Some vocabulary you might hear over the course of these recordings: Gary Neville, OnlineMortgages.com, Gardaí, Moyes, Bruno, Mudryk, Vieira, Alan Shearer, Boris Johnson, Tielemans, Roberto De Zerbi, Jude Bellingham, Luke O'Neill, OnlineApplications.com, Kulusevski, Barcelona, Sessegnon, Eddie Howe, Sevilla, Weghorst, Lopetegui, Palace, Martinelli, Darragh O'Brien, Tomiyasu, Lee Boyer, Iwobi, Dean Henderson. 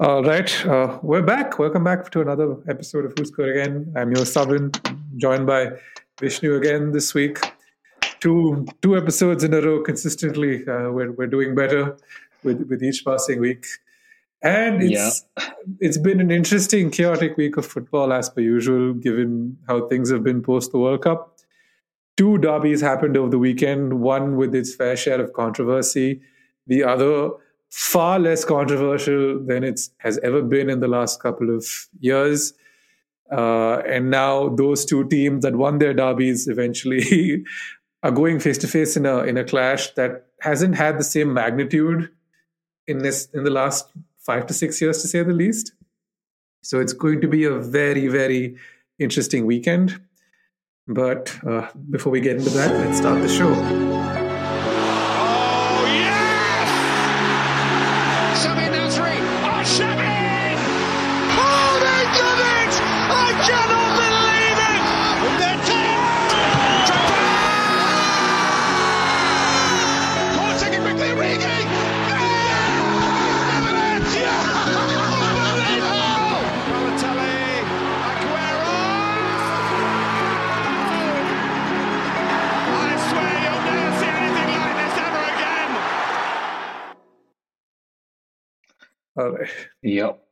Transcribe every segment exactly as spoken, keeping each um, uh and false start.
All right, uh, we're back. Welcome back to another episode of Who's Good Again. I'm your Savin, joined by Vishnu again this week. Two two episodes in a row consistently. Uh, we're we're doing better with, with each passing week, and it's yeah. it's been an interesting, chaotic week of football as per usual, given how things have been post the World Cup. Two derbies happened over the weekend. One with its fair share of controversy. The other far less controversial than it has ever been in the last couple of years. Uh, and now those two teams that won their derbies eventually are going face-to-face in a in a clash that hasn't had the same magnitude in this in the last five to six years, to say the least. So it's going to be a very, very interesting weekend. But uh, before we get into that, let's start the show. All right. Yep.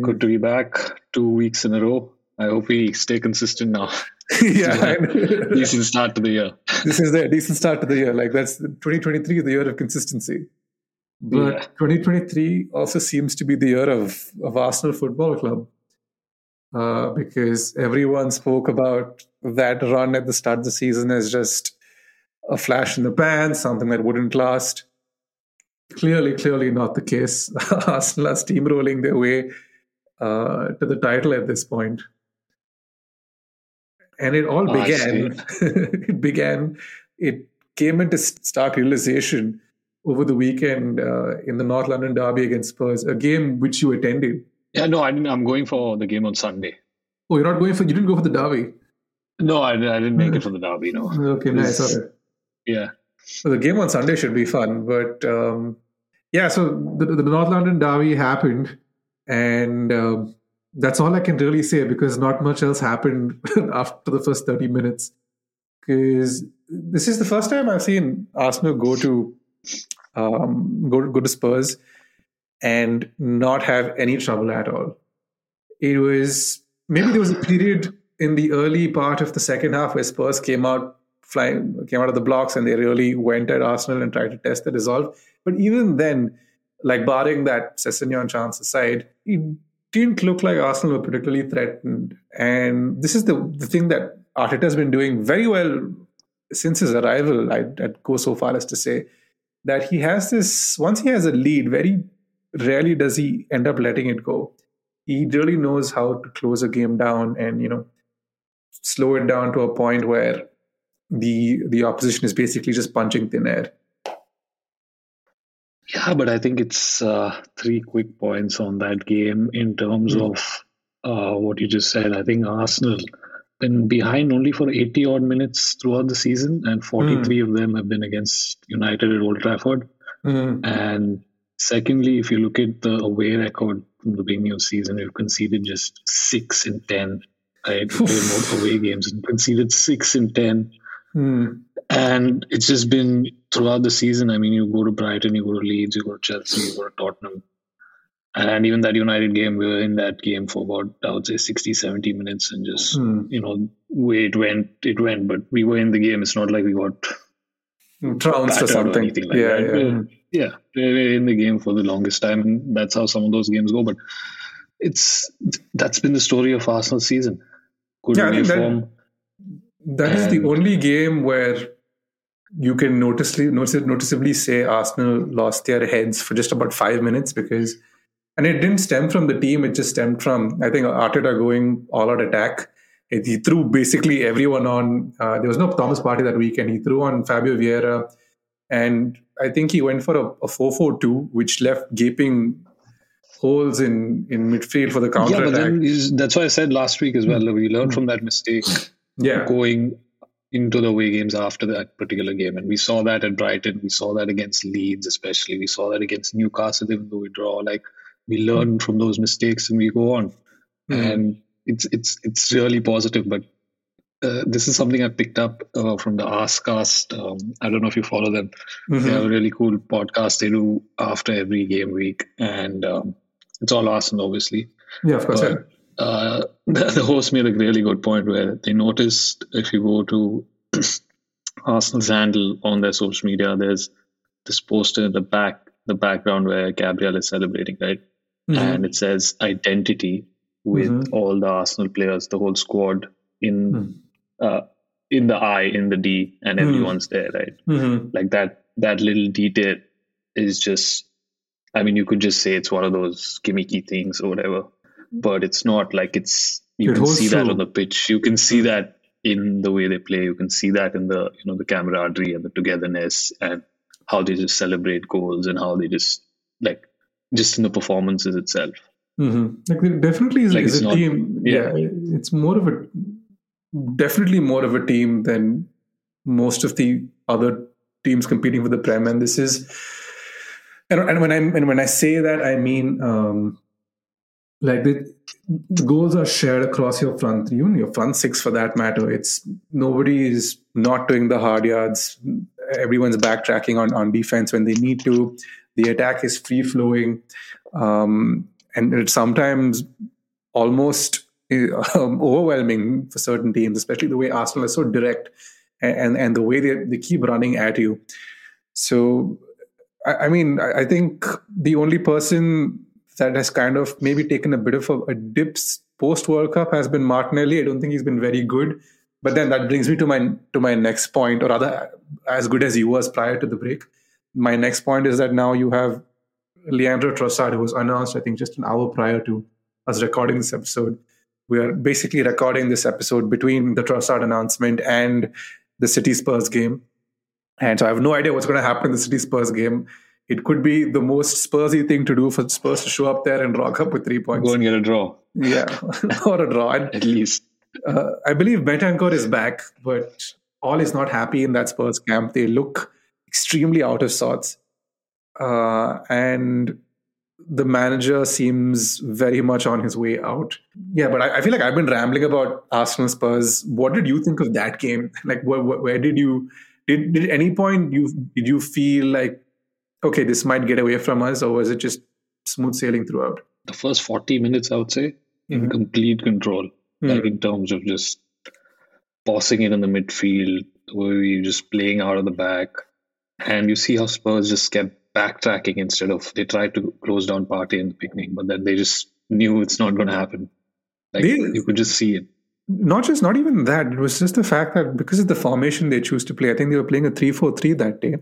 Good to be back two weeks in a row. I hope we stay consistent now. yeah. Decent start to the year. This is the decent start to the year. Like, that's twenty twenty-three, the year of consistency. But yeah. twenty twenty-three also seems to be the year of, of Arsenal Football Club uh, because everyone spoke about that run at the start of the season as just a flash in the pan, something that wouldn't last. Clearly, clearly not the case. Arsenal are steamrolling their way uh, to the title at this point. And it all oh, began. it began. It came into stark realization over the weekend uh, in the North London Derby against Spurs, a game which you attended. Yeah, no, I didn't. I'm going for the game on Sunday. Oh, you're not going for? You didn't go for the Derby? No, I, I didn't make it for the Derby. No. Okay, nice. All right. Yeah. So the game on Sunday should be fun, but um, yeah, so the, the North London Derby happened, and um, that's all I can really say because not much else happened after the first thirty minutes. Because this is the first time I've seen Arsenal go to um, go go to Spurs and not have any trouble at all. It was maybe there was a period in the early part of the second half where Spurs came out. Flying, came out of the blocks and they really went at Arsenal and tried to test the resolve. But even then, like barring that Sessegnon chance aside, it didn't look like Arsenal were particularly threatened. And this is the, the thing that Arteta has been doing very well since his arrival. I'd, I'd go so far as to say that he has this, once he has a lead, very rarely does he end up letting it go. He really knows how to close a game down and, you know, slow it down to a point where the the opposition is basically just punching thin air. Yeah, but I think it's uh, three quick points on that game in terms mm. of uh, what you just said. I think Arsenal been behind only for eighty-odd minutes throughout the season, and forty-three mm. of them have been against United at Old Trafford. Mm. And secondly, if you look at the away record from the beginning of the season, we've conceded just six in ten. Right? We played more away games and conceded six in ten. Mm. And it's just been throughout the season. I mean, you go to Brighton, you go to Leeds, you go to Chelsea, you go to Tottenham. And even that United game, we were in that game for about, I would say, sixty, seventy minutes. And just, mm. you know, way it went, it went. But we were in the game. It's not like we got trounced or something. Or anything like yeah, that. Yeah. But, yeah. We were in the game for the longest time. And that's how some of those games go. But it's that's been the story of Arsenal season. Good yeah, form. That is the only game where you can noticeably, noticeably say Arsenal lost their heads for just about five minutes because, and it didn't stem from the team, it just stemmed from, I think, Arteta going all-out attack. He threw basically everyone on. Uh, there was no Thomas Partey that weekend. He threw on Fabio Vieira, and I think he went for a, a four four two, which left gaping holes in, in midfield for the counter-attack. Yeah, but then is, that's why I said last week as well, mm-hmm. we learned from that mistake. Yeah. Going into the away games after that particular game. And we saw that at Brighton. We saw that against Leeds especially. We saw that against Newcastle, even though we draw. Like, we learn from those mistakes and we go on. Mm. And it's it's it's really positive. But uh, this is something I picked up uh, from the Askcast. Um, I don't know if you follow them. Mm-hmm. They have a really cool podcast they do after every game week, and um, it's all Arsenal, obviously. Yeah, of course. But, yeah. uh, the, the host made a really good point where they noticed if you go to Arsenal's handle on their social media, there's this poster in the back, the background where Gabriel is celebrating, right? Mm-hmm. And it says identity with mm-hmm. all the Arsenal players, the whole squad in mm. uh, in the I, in the D, and mm. everyone's there, right? Mm-hmm. Like that that little detail is just, I mean, you could just say it's one of those gimmicky things or whatever, but it's not like it's, you it can see through. That on the pitch. You can see that in the way they play. You can see that in the, you know, the camaraderie and the togetherness and how they just celebrate goals and how they just, like, just in the performances itself. Mm-hmm. Like, it definitely is, like is it's a not, team. Yeah. yeah, it's more of a, definitely more of a team than most of the other teams competing for the Prem. And this is, and, and when I and when I say that, I mean, um, like, the, the goals are shared across your front, even your front six for that matter. It's, nobody is not doing the hard yards. Everyone's backtracking on, on defense when they need to. The attack is free-flowing. Um, and it's sometimes almost um, overwhelming for certain teams, especially the way Arsenal is so direct and, and the way they, they keep running at you. So, I, I mean, I, I think the only person that has kind of maybe taken a bit of a, a dip post-World Cup has been Martinelli. I don't think he's been very good. But then that brings me to my to my next point, or rather, as good as he was prior to the break. My next point is that now you have Leandro Trossard, who was announced, I think, just an hour prior to us recording this episode. We are basically recording this episode between the Trossard announcement and the City Spurs game. And so I have no idea what's going to happen in the City Spurs game. It could be the most Spursy thing to do for Spurs to show up there and rock up with three points. Go and get a draw. Yeah, or a draw. At least. Uh, I believe Bentancur is back, but all is not happy in that Spurs camp. They look extremely out of sorts. Uh, and the manager seems very much on his way out. Yeah, but I, I feel like I've been rambling about Arsenal Spurs. What did you think of that game? Like, wh- wh- where did you... Did, did at any point you did you feel like, okay, this might get away from us, or was it just smooth sailing throughout? The first forty minutes, I would say, in mm-hmm. complete control. Like, in terms of just passing it in the midfield, where we're just playing out of the back. And you see how Spurs just kept backtracking instead of, they tried to close down Partey in the beginning, but then they just knew it's not going to happen. Like, they, you could just see it. Not just, not even that. It was just the fact that because of the formation they choose to play, I think they were playing a three four three that day.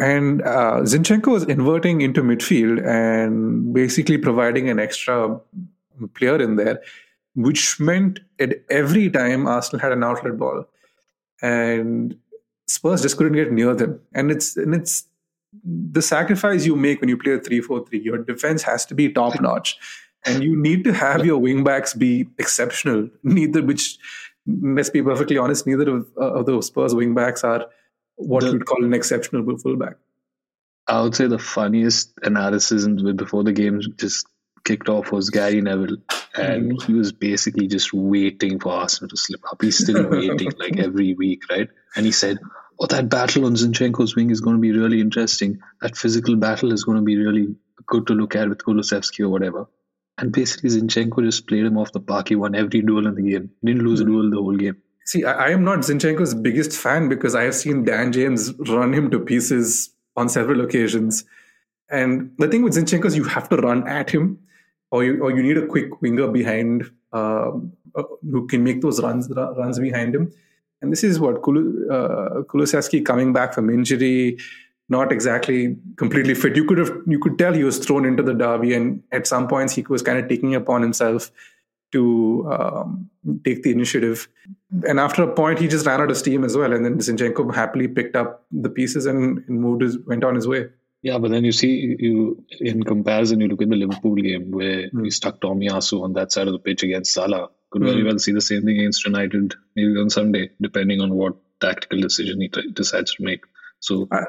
And uh, Zinchenko was inverting into midfield and basically providing an extra player in there, which meant at every time Arsenal had an outlet ball and Spurs just couldn't get near them. And it's and it's the sacrifice you make when you play a three four three. Your defense has to be top-notch. And you need to have your wing-backs be exceptional. Neither, which, let's be perfectly honest, neither of, uh, of those Spurs wing-backs are what the, you'd call an exceptional full-back. I would say the funniest analysis before the game just kicked off was Gary Neville. And he was basically just waiting for Arsenal to slip up. He's still waiting, like, every week, right? And he said, oh, that battle on Zinchenko's wing is going to be really interesting. That physical battle is going to be really good to look at with Kulusevski or whatever. And basically, Zinchenko just played him off the park. He won every duel in the game. He didn't lose a duel the whole game. See, I, I am not Zinchenko's biggest fan because I have seen Dan James run him to pieces on several occasions. And the thing with Zinchenko is you have to run at him. Or you, or you need a quick winger behind uh, who can make those runs runs behind him. And this is what, Kulu, uh, Kulusevski coming back from injury, not exactly completely fit. You could have, you could tell he was thrown into the derby, and at some points he was kind of taking upon himself to um, take the initiative. And after a point, he just ran out of steam as well. And then Zinchenko happily picked up the pieces and, and moved his, went on his way. Yeah, but then you see, you in comparison, you look at the Liverpool game where mm. we stuck Tomiyasu on that side of the pitch against Salah. Could mm. very well see the same thing against United, maybe on Sunday, depending on what tactical decision he t- decides to make. So I,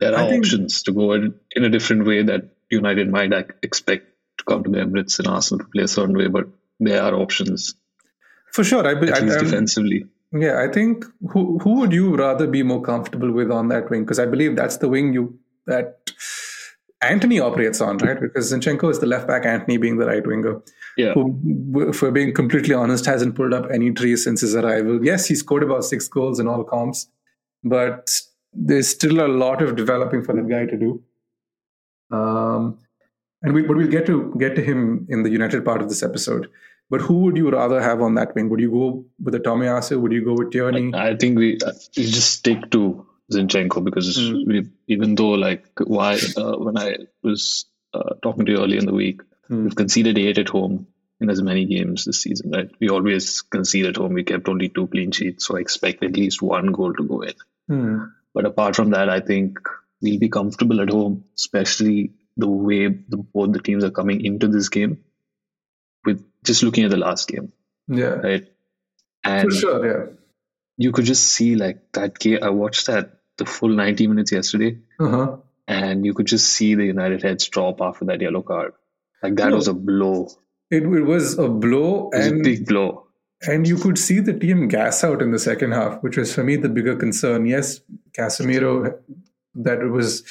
there are I options think, to go in, in a different way that United might ac- expect to come to the Emirates and Arsenal to play a certain way, but there are options. For sure. I be, at I, least I'm, defensively. Yeah, I think who who would you rather be more comfortable with on that wing? Because I believe that's the wing you that Anthony operates on, right? Because Zinchenko is the left back, Anthony being the right winger. Yeah. Who, if we're being completely honest, hasn't pulled up any trees since his arrival. Yes, he scored about six goals in all comps, but there's still a lot of developing for that guy to do. Um, and we, but we'll get to get to him in the United part of this episode. But who would you rather have on that wing? Would you go with a Tomiyasu? Would you go with Tierney? I, I think we, we just stick to Zinchenko because mm. we, even though, like, why uh, when I was uh, talking to you earlier in the week, mm. we've conceded eight at home in as many games this season, right? We always concede at home. We kept only two clean sheets, so I expect at least one goal to go in. Mm. But apart from that, I think we'll be comfortable at home, especially the way the, both the teams are coming into this game. With just looking at the last game, yeah, right, and for sure, yeah, you could just see like that game. I watched that the full ninety minutes yesterday, uh-huh. and you could just see the United heads drop after that yellow card. Like that no, was a blow. It, it was a blow, it was and a big blow. And you could see the team gas out in the second half, which was for me the bigger concern. Yes, Casemiro, that it was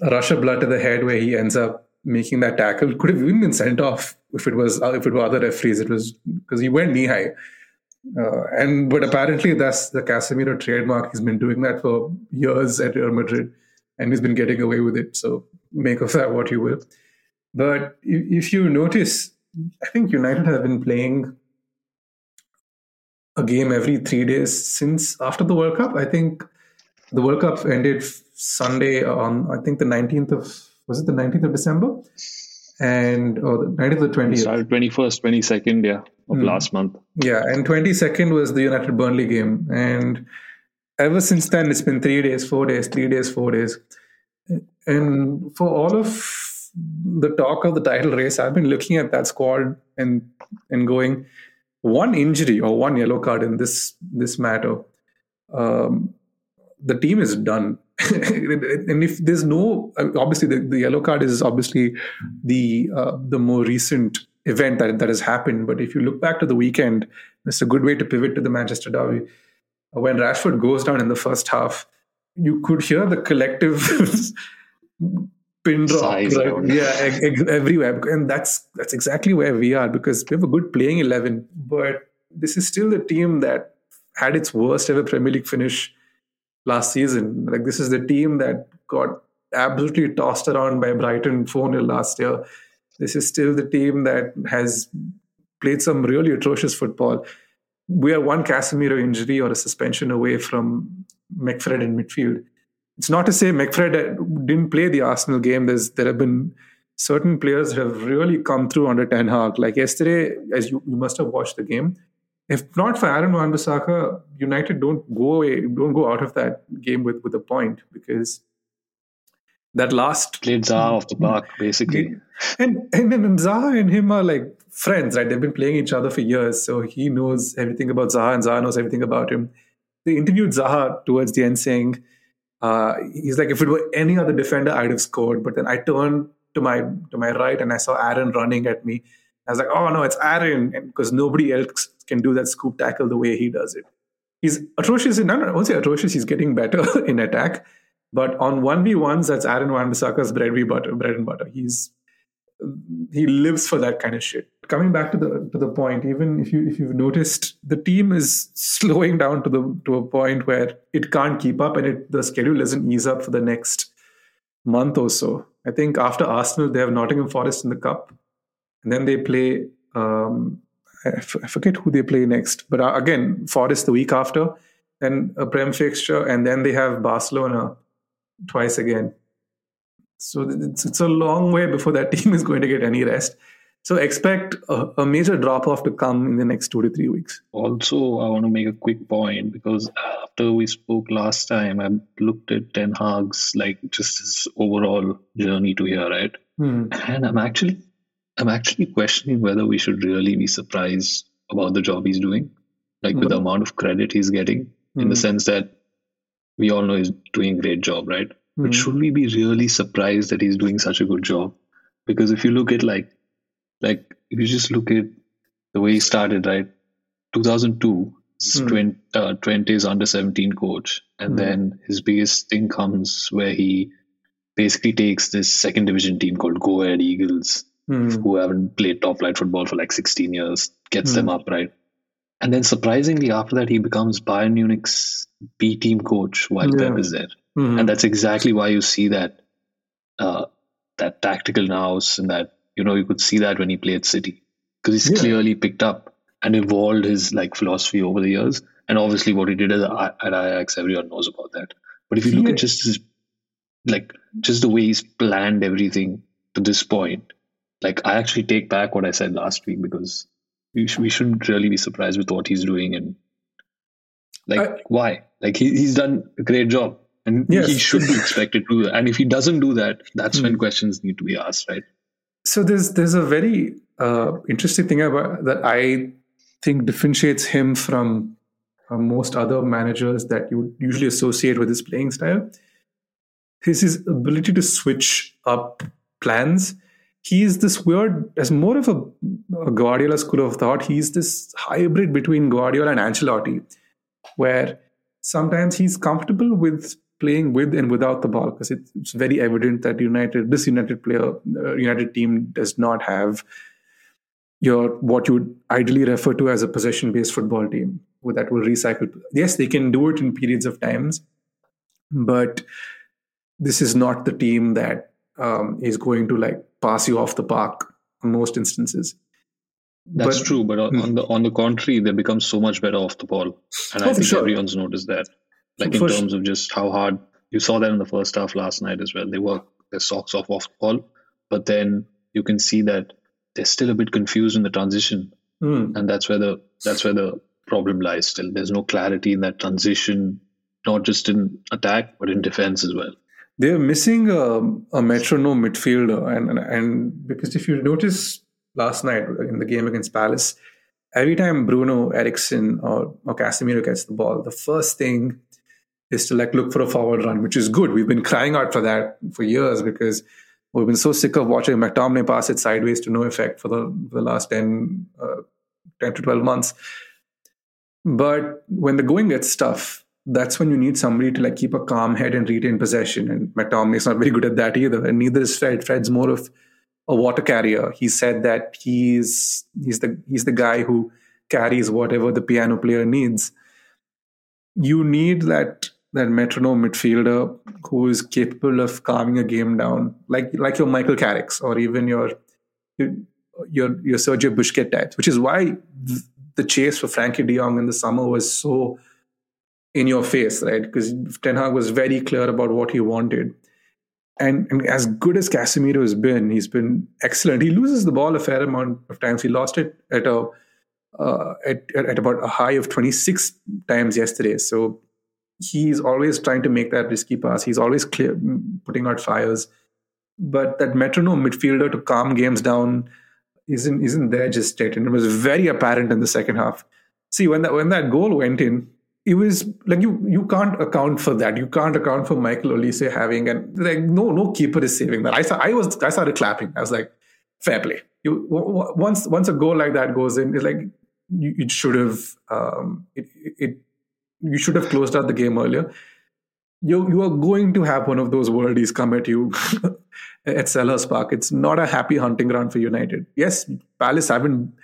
a rush of blood to the head where he ends up making that tackle. Could have even been sent off if it was if it were other referees. It was because he went knee high, uh, and but apparently that's the Casemiro trademark. He's been doing that for years at Real Madrid, and he's been getting away with it. So make of that what you will. But if you notice, I think United have been playing a game every three days since after the World Cup. I think the World Cup ended Sunday on I think the nineteenth of. Was it the nineteenth of December? And or oh, the nineteenth or twentieth? Started twenty-first, twenty-second, yeah, of mm. last month. Yeah, and twenty-second was the United Burnley game. And ever since then, it's been three days, four days, three days, four days. And for all of the talk of the title race, I've been looking at that squad and and going, one injury or one yellow card in this this matter, um, the team is done. And if there's no, obviously the, the yellow card is obviously the uh, the more recent event that that has happened. But if you look back to the weekend, it's a good way to pivot to the Manchester Derby. When Rashford goes down in the first half, you could hear the collective pin drop, size, right? Yeah, everywhere. And that's that's exactly where we are because we have a good playing eleven, but this is still the team that had its worst ever Premier League finish last season. Like this is the team that got absolutely tossed around by Brighton four nil last year. This is still the team that has played some really atrocious football. We are one Casemiro injury or a suspension away from McFred in midfield. It's not to say McFred didn't play the Arsenal game. There's, there have been certain players that have really come through under Ten Hag. Like yesterday, as you, you must have watched the game, if not for Aaron Wan-Bissaka, United don't go away, don't go out of that game with, with a point because that last played Zaha off the park basically, and, and and Zaha and him are like friends, right? They've been playing each other for years, so he knows everything about Zaha, and Zaha knows everything about him. They interviewed Zaha towards the end, saying uh, he's like, if it were any other defender, I'd have scored. But then I turned to my to my right and I saw Aaron running at me. I was like, oh no, it's Aaron, because nobody else can do that scoop tackle the way he does it. He's atrocious. In, no, no, I won't say atrocious. He's getting better in attack. But on one v ones, that's Aaron Wan-Bissaka's bread and butter. Bread and butter. He's he lives for that kind of shit. Coming back to the to the point, even if you if you've noticed, the team is slowing down to the to a point where it can't keep up, and it, the schedule doesn't ease up for the next month or so. I think after Arsenal, they have Nottingham Forest in the cup. And then they play, um, I, f- I forget who they play next. But uh, again, Forest the week after, then a Prem fixture, and then they have Barcelona twice again. So it's, it's a long way before that team is going to get any rest. So expect a, a major drop-off to come in the next two to three weeks. Also, I want to make a quick point because after we spoke last time, I looked at Ten Hag's, like just his overall journey to here, right? Hmm. And I'm actually... I'm actually questioning whether we should really be surprised about the job he's doing, like with mm-hmm. the amount of credit he's getting, mm-hmm. in the sense that we all know he's doing a great job, right? Mm-hmm. But should we be really surprised that he's doing such a good job? Because if you look at like Like, if you just look at the way he started, right? two thousand two, mm. twenty, uh, twenties under seventeen coach. And mm. then his biggest thing comes where he basically takes this second division team called Go Ahead Eagles, mm. who haven't played top flight football for like sixteen years, gets mm. them up, right? And then surprisingly, after that, he becomes Bayern Munich's B team coach while yeah. Pep is there. Mm. And that's exactly why you see that uh, that tactical nous, and that, you know, you could see that when he played City, because he's yeah. clearly picked up and evolved his like philosophy over the years. And obviously what he did at, at Ajax, everyone knows about that. But if you look yeah. at just his, like just the way he's planned everything to this point, like I actually take back what I said last week, because we, sh- we shouldn't really be surprised with what he's doing. And like, I, why? Like he, he's done a great job, and yes. he should be expected to do that. And if he doesn't do that, that's mm. when questions need to be asked, right? So there's there's a very uh, interesting thing about that I think differentiates him from uh, most other managers that you would usually associate with his playing style. His his ability to switch up plans. He is this weird, as more of a, a Guardiola school of thought, he's this hybrid between Guardiola and Ancelotti, where sometimes he's comfortable with playing with and without the ball, because it's very evident that United, this United player, uh, United team does not have your what you would ideally refer to as a possession-based football team that will recycle. Yes, they can do it in periods of times, but this is not the team that um, is going to like pass you off the park in most instances. That's but, true, but on, mm. on the on the contrary, they become so much better off the ball, and oh, I think sure. everyone's noticed that. Like in first, terms of just how hard, you saw that in the first half last night as well. They work their socks off off the ball, but then you can see that they're still a bit confused in the transition, mm. and that's where the that's where the problem lies. Still, there's no clarity in that transition, not just in attack but in defense as well. They're missing a, a metronome midfielder, and, and and because if you notice last night in the game against Palace, every time Bruno, Eriksen, or, or Casemiro gets the ball, the first thing is to like look for a forward run, which is good. We've been crying out for that for years, because we've been so sick of watching McTominay pass it sideways to no effect for the, for the last ten, uh, ten to twelve months. But when the going gets tough, that's when you need somebody to like keep a calm head and retain possession. And McTominay is not very good at that either. And neither is Fred. Fred's more of a water carrier. He said that he's he's the he's the guy who carries whatever the piano player needs. You need that that metronome midfielder who is capable of calming a game down, like like your Michael Carricks or even your your your, your Sergio Busquets types, which is why the chase for Frankie de Jong in the summer was so in your face, right? Because Ten Hag was very clear about what he wanted. And, and as good as Casemiro has been, he's been excellent. He loses the ball a fair amount of times. He lost it at a uh, at, at about a high of twenty-six times yesterday. So he's always trying to make that risky pass. He's always clear, putting out fires. But that metronome midfielder to calm games down isn't isn't there just yet. And it was very apparent in the second half. See, when that when that goal went in, it was like you you can't account for that. You can't account for Michael Olise having, and like no no keeper is saving that. I I was I started clapping. I was like, fair play. You once once a goal like that goes in, it's like you, it should have um, it, it you should have closed out the game earlier. You you are going to have one of those worldies come at you at Selhurst Park. It's not a happy hunting ground for United. Yes, Palace haven't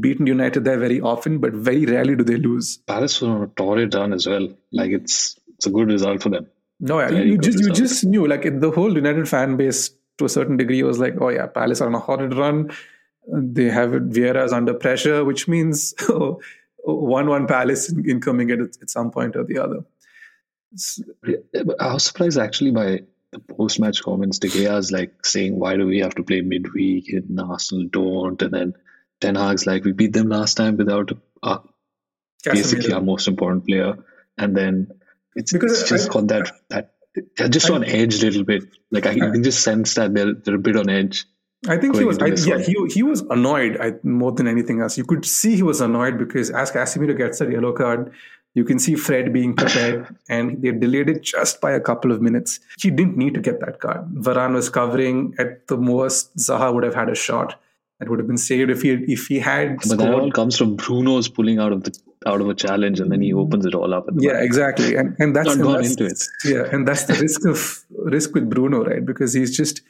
beaten United there very often, but very rarely do they lose. Palace were on a torrid run as well. Like it's it's a good result for them. No, yeah, you just result. you just knew like the whole United fan base to a certain degree was like, oh yeah, Palace are on a horrid run. They have Vieira's under pressure, which means oh, one-one Palace incoming at at some point or the other. Yeah, but I was surprised actually by the post-match comments. De Gea's like saying, "Why do we have to play midweek? And Arsenal don't," and then Ten Hag's like, we beat them last time without uh, basically our most important player. And then it's, it's just I, got that, that they're just I, on edge a little bit. Like I, I you can just sense that they're, they're a bit on edge. I think he was I, yeah, he, he was annoyed I, more than anything else. You could see he was annoyed because as Casemiro gets that yellow card, you can see Fred being prepared and they delayed it just by a couple of minutes. He didn't need to get that card. Varane was covering. At the most, Zaha would have had a shot. That would have been saved if he if he had scored. But that all comes from Bruno's pulling out of the out of a challenge, and then he opens it all up at the yeah, back. Exactly, and and that's, not gone that's into it. Yeah, and that's the risk of risk with Bruno, right? Because he's just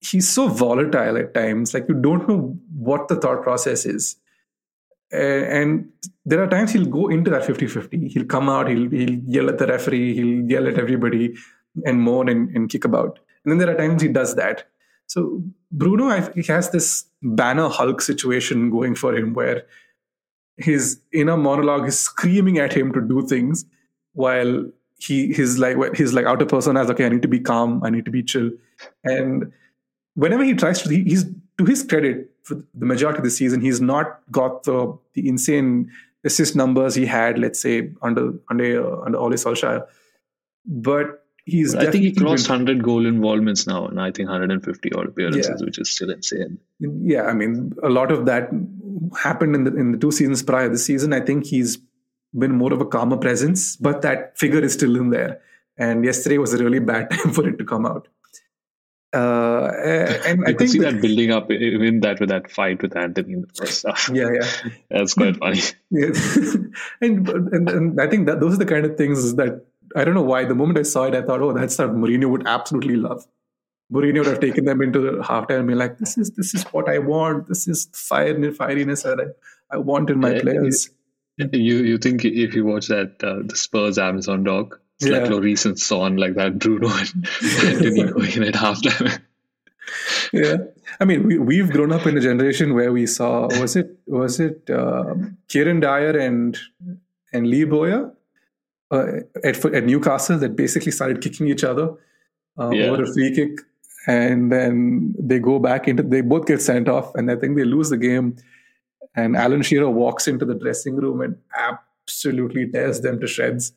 he's so volatile at times. Like, you don't know what the thought process is, and there are times he'll go into that fifty-fifty. He'll come out. He'll he'll yell at the referee. He'll yell at everybody and moan and, and kick about. And then there are times he does that. So Bruno, I think, has this Banner Hulk situation going for him, where his inner monologue is screaming at him to do things, while he his like his like outer persona is, okay, I need to be calm, I need to be chill. And whenever he tries to, he, he's to his credit, for the majority of the season, he's not got the the insane assist numbers he had, let's say, under under uh, under Ole Solskjaer, but. He's I think he crossed one hundred goal involvements now, and I think one hundred fifty odd appearances, yeah. Which is still insane. Yeah, I mean, a lot of that happened in the in the two seasons prior. This season, I think he's been more of a calmer presence, but that figure is still in there. And yesterday was a really bad time for it to come out. Uh, and I think could see that, that building up in that with that fight with Anthony in the first half. Yeah, yeah, that's quite funny. Yeah. and, and and I think that those are the kind of things that. I don't know why. The moment I saw it, I thought, oh, that's what Mourinho would absolutely love. Mourinho would have taken them into the halftime and be like, this is this is what I want. This is fire and fieriness that I, I want in my uh, players. You you think if you watch that uh, the Spurs Amazon doc, it's yeah. like Lloris and Son, like that Bruno and Anthony going in at halftime. Yeah, I mean, we we've grown up in a generation where we saw was it was it uh, Kieran Dyer and and Lee Boyer. Uh, at, at Newcastle that basically started kicking each other uh, yeah. over a free kick, and then they go back into they both get sent off, and I think they lose the game, and Alan Shearer walks into the dressing room and absolutely tears them to shreds.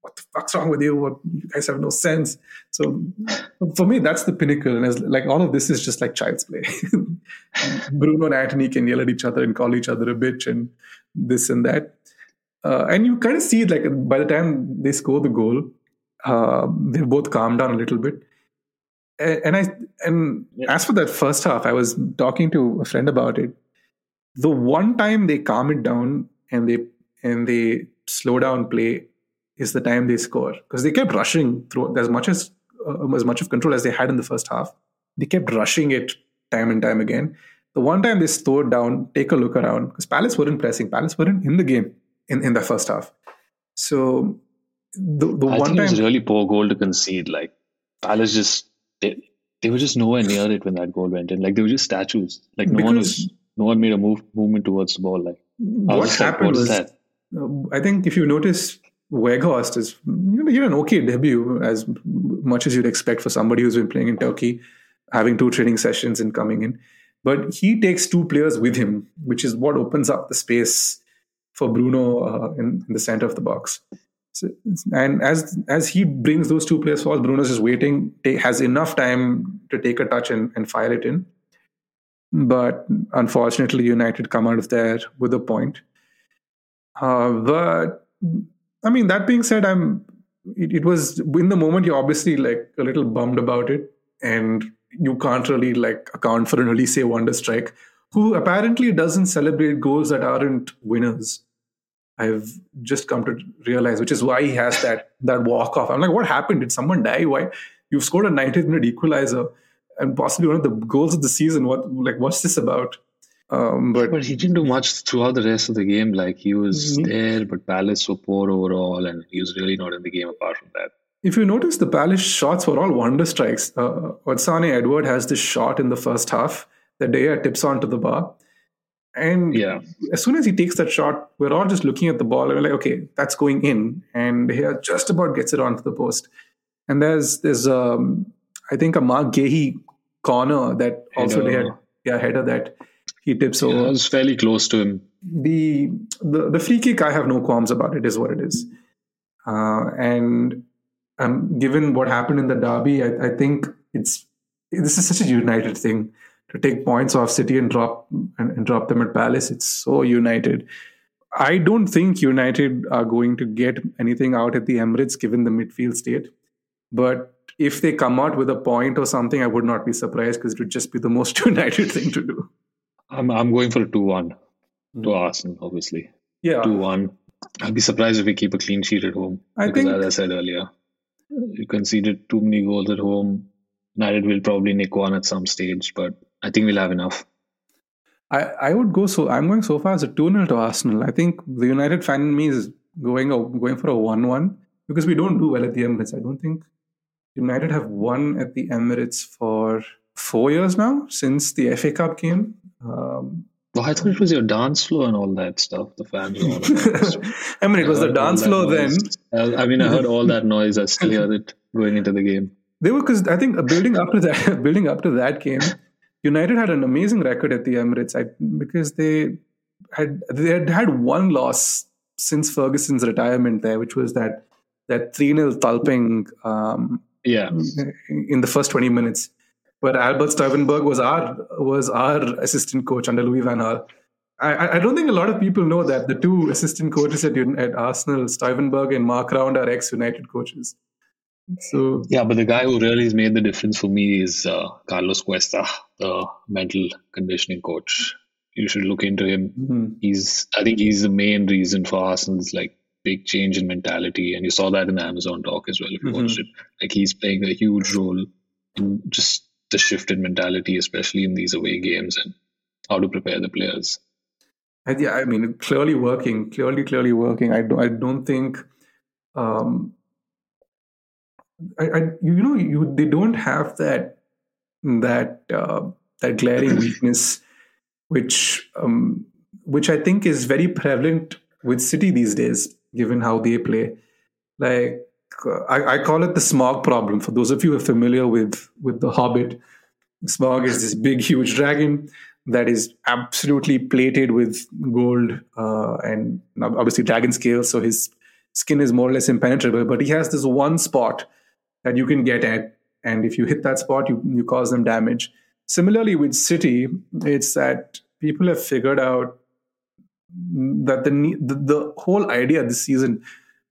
What the fuck's wrong with you? What, you guys have no sense. So for me, that's the pinnacle, and as like all of this is just like child's play. Bruno and Anthony can yell at each other and call each other a bitch and this and that. Uh, and you kind of see it, like, by the time they score the goal, uh, they've both calmed down a little bit. And, and I and yeah. as for that first half, I was talking to a friend about it. The one time they calm it down and they and they slow down play is the time they score, because they kept rushing through as much as uh, as much of control as they had in the first half. They kept rushing it time and time again. The one time they slowed down, take a look around, because Palace weren't pressing, Palace weren't in the game. In, in the first half. So the, the I one think time it was a really poor goal to concede. Like, Palace just they, they were just nowhere near it when that goal went in. Like, they were just statues. Like, no one was no one made a move movement towards the ball. Like, what happened was, like, was that? I think if you notice, Weghorst is you know, he had an okay debut, as much as you'd expect for somebody who's been playing in Turkey, having two training sessions and coming in. But he takes two players with him, which is what opens up the space for Bruno uh, in, in the center of the box. So, and as as he brings those two players forward, Bruno's just waiting, take, has enough time to take a touch and, and fire it in. But unfortunately, United come out of there with a point. Uh, but, I mean, that being said, I'm. It, it was, in the moment, you're obviously like a little bummed about it, and you can't really like account for an Olise wonder strike, who apparently doesn't celebrate goals that aren't winners. I've just come to realize, which is why he has that that walk-off. I'm like, what happened? Did someone die? Why? You've scored a ninetieth-minute equalizer and possibly one of the goals of the season. What? Like, what's this about? Um, but, but he didn't do much throughout the rest of the game. Like, he was mm-hmm. there, but Palace were poor overall, and he was really not in the game apart from that. If you notice, the Palace shots were all wonder strikes. Uh, Odsane Edward has this shot in the first half that Dea tips onto the bar. And yeah. as soon as he takes that shot, we're all just looking at the ball and we're like, okay, that's going in. And Dea just about gets it onto the post. And there's, there's um, I think, a Mark Gahey corner that also Dea, yeah, header that he tips yeah, over. It was fairly close to him. The, the the free kick, I have no qualms about it, is what it is. Uh, and um, given what happened in the derby, I, I think it's this is such a United thing. To take points off City and drop and, and drop them at Palace. It's so United. I don't think United are going to get anything out at the Emirates given the midfield state. But if they come out with a point or something, I would not be surprised because it would just be the most United thing to do. I'm I'm going for a two one to Arsenal, obviously. Yeah. two one. I'd be surprised if we keep a clean sheet at home. I because think, as I said earlier, you conceded too many goals at home. United will probably nick one at some stage, but I think we'll have enough. I, I would go so I'm going so far as a two nil to Arsenal. I think the United fan in me is going going for a one one because we don't do well at the Emirates. I don't think United have won at the Emirates for four years now since the F A Cup came. Um, well, I thought it was your dance floor and all that stuff. The fans. And all that stuff. I mean, it I was the dance floor then. I, I mean, I heard all that noise. I still heard it going into the game. They were because I think building up to that, building up to that game. United had an amazing record at the Emirates because they had they had had one loss since Ferguson's retirement there, which was that that three nil thulping um, yeah. in the first twenty minutes. But Albert Stuyvenberg was our was our assistant coach under Louis van Gaal. I, I don't think a lot of people know that the two assistant coaches at, at Arsenal, Stuyvenberg and Mark Round, are ex-United coaches. So yeah, but the guy who really has made the difference for me is uh, Carlos Cuesta, the mental conditioning coach. You should look into him. Mm-hmm. He's, I think, he's the main reason for Arsenal's like big change in mentality, and you saw that in the Amazon talk as well. If you mm-hmm. watched it, like he's playing a huge role in just the shifted mentality, especially in these away games and how to prepare the players. And yeah, I mean, clearly working, clearly, clearly working. I don't, I don't think. Um, I, I, you know, you they don't have that that uh, that glaring weakness, which um, which I think is very prevalent with City these days, given how they play. Like uh, I, I call it the smog problem. For those of you who are familiar with with The Hobbit, smog is this big, huge dragon that is absolutely plated with gold uh, and obviously dragon scales. So his skin is more or less impenetrable, but he has this one spot that you can get at, and if you hit that spot, you, you cause them damage. Similarly with City, it's that people have figured out that the the, the whole idea this season,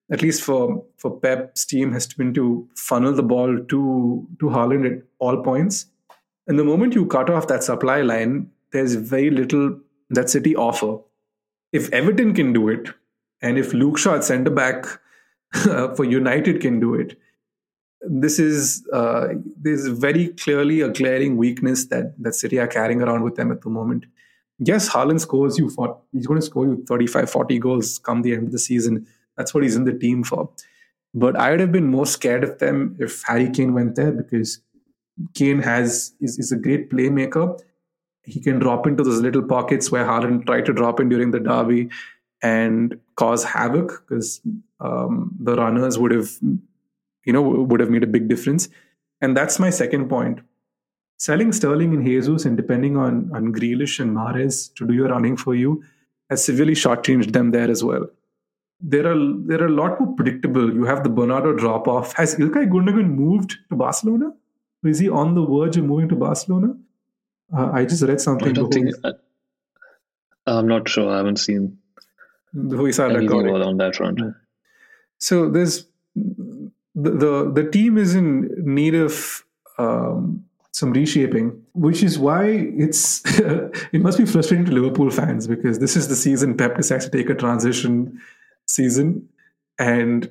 at least for, for Pep's team, has been to funnel the ball to, to Haaland at all points. And the moment you cut off that supply line, there's very little that City offer. If Everton can do it, and if Luke Shaw at centre-back uh, for United can do it, this is uh, there's very clearly a glaring weakness that, that City are carrying around with them at the moment. Yes, Haaland scores you for, he's going to score you thirty-five, forty goals come the end of the season. That's what he's in the team for. But I would have been more scared of them if Harry Kane went there, because Kane has is, is a great playmaker. He can drop into those little pockets where Haaland tried to drop in during the derby and cause havoc, because um, the runners would have you know, would have made a big difference. And that's my second point. Selling Sterling and Jesus and depending on, on Grealish and Mahrez to do your running for you has severely shortchanged them there as well. There are there are a lot more predictable. You have the Bernardo drop-off. Has Ilkay Gundogan moved to Barcelona? Or is he on the verge of moving to Barcelona? Uh, I just read something. I don't think, I, I'm not sure. I haven't seen anything on that front. So there's... The, the the team is in need of um, some reshaping, which is why it's it must be frustrating to Liverpool fans, because this is the season Pep decides to take a transition season, and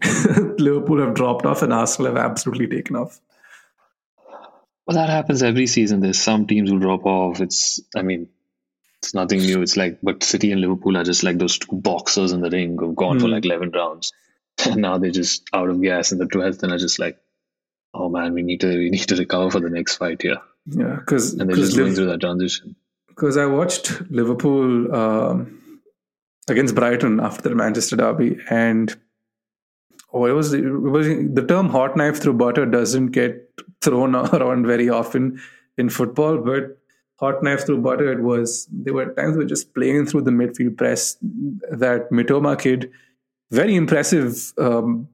Liverpool have dropped off and Arsenal have absolutely taken off. Well, that happens every season. There's some teams who drop off. It's I mean, it's nothing new. It's like, but City and Liverpool are just like those two boxers in the ring who've gone mm. for like eleven rounds. And now they're just out of gas in the twelfth, and are just like, "Oh man, we need to we need to recover for the next fight here." Yeah, because and they're just Liv- going through that transition. Because I watched Liverpool um, against Brighton after the Manchester derby, and oh, it was, it was the term "hot knife through butter" doesn't get thrown around very often in football, but hot knife through butter it was. There were times they were just playing through the midfield press that Mitoma kid. Very impressive um,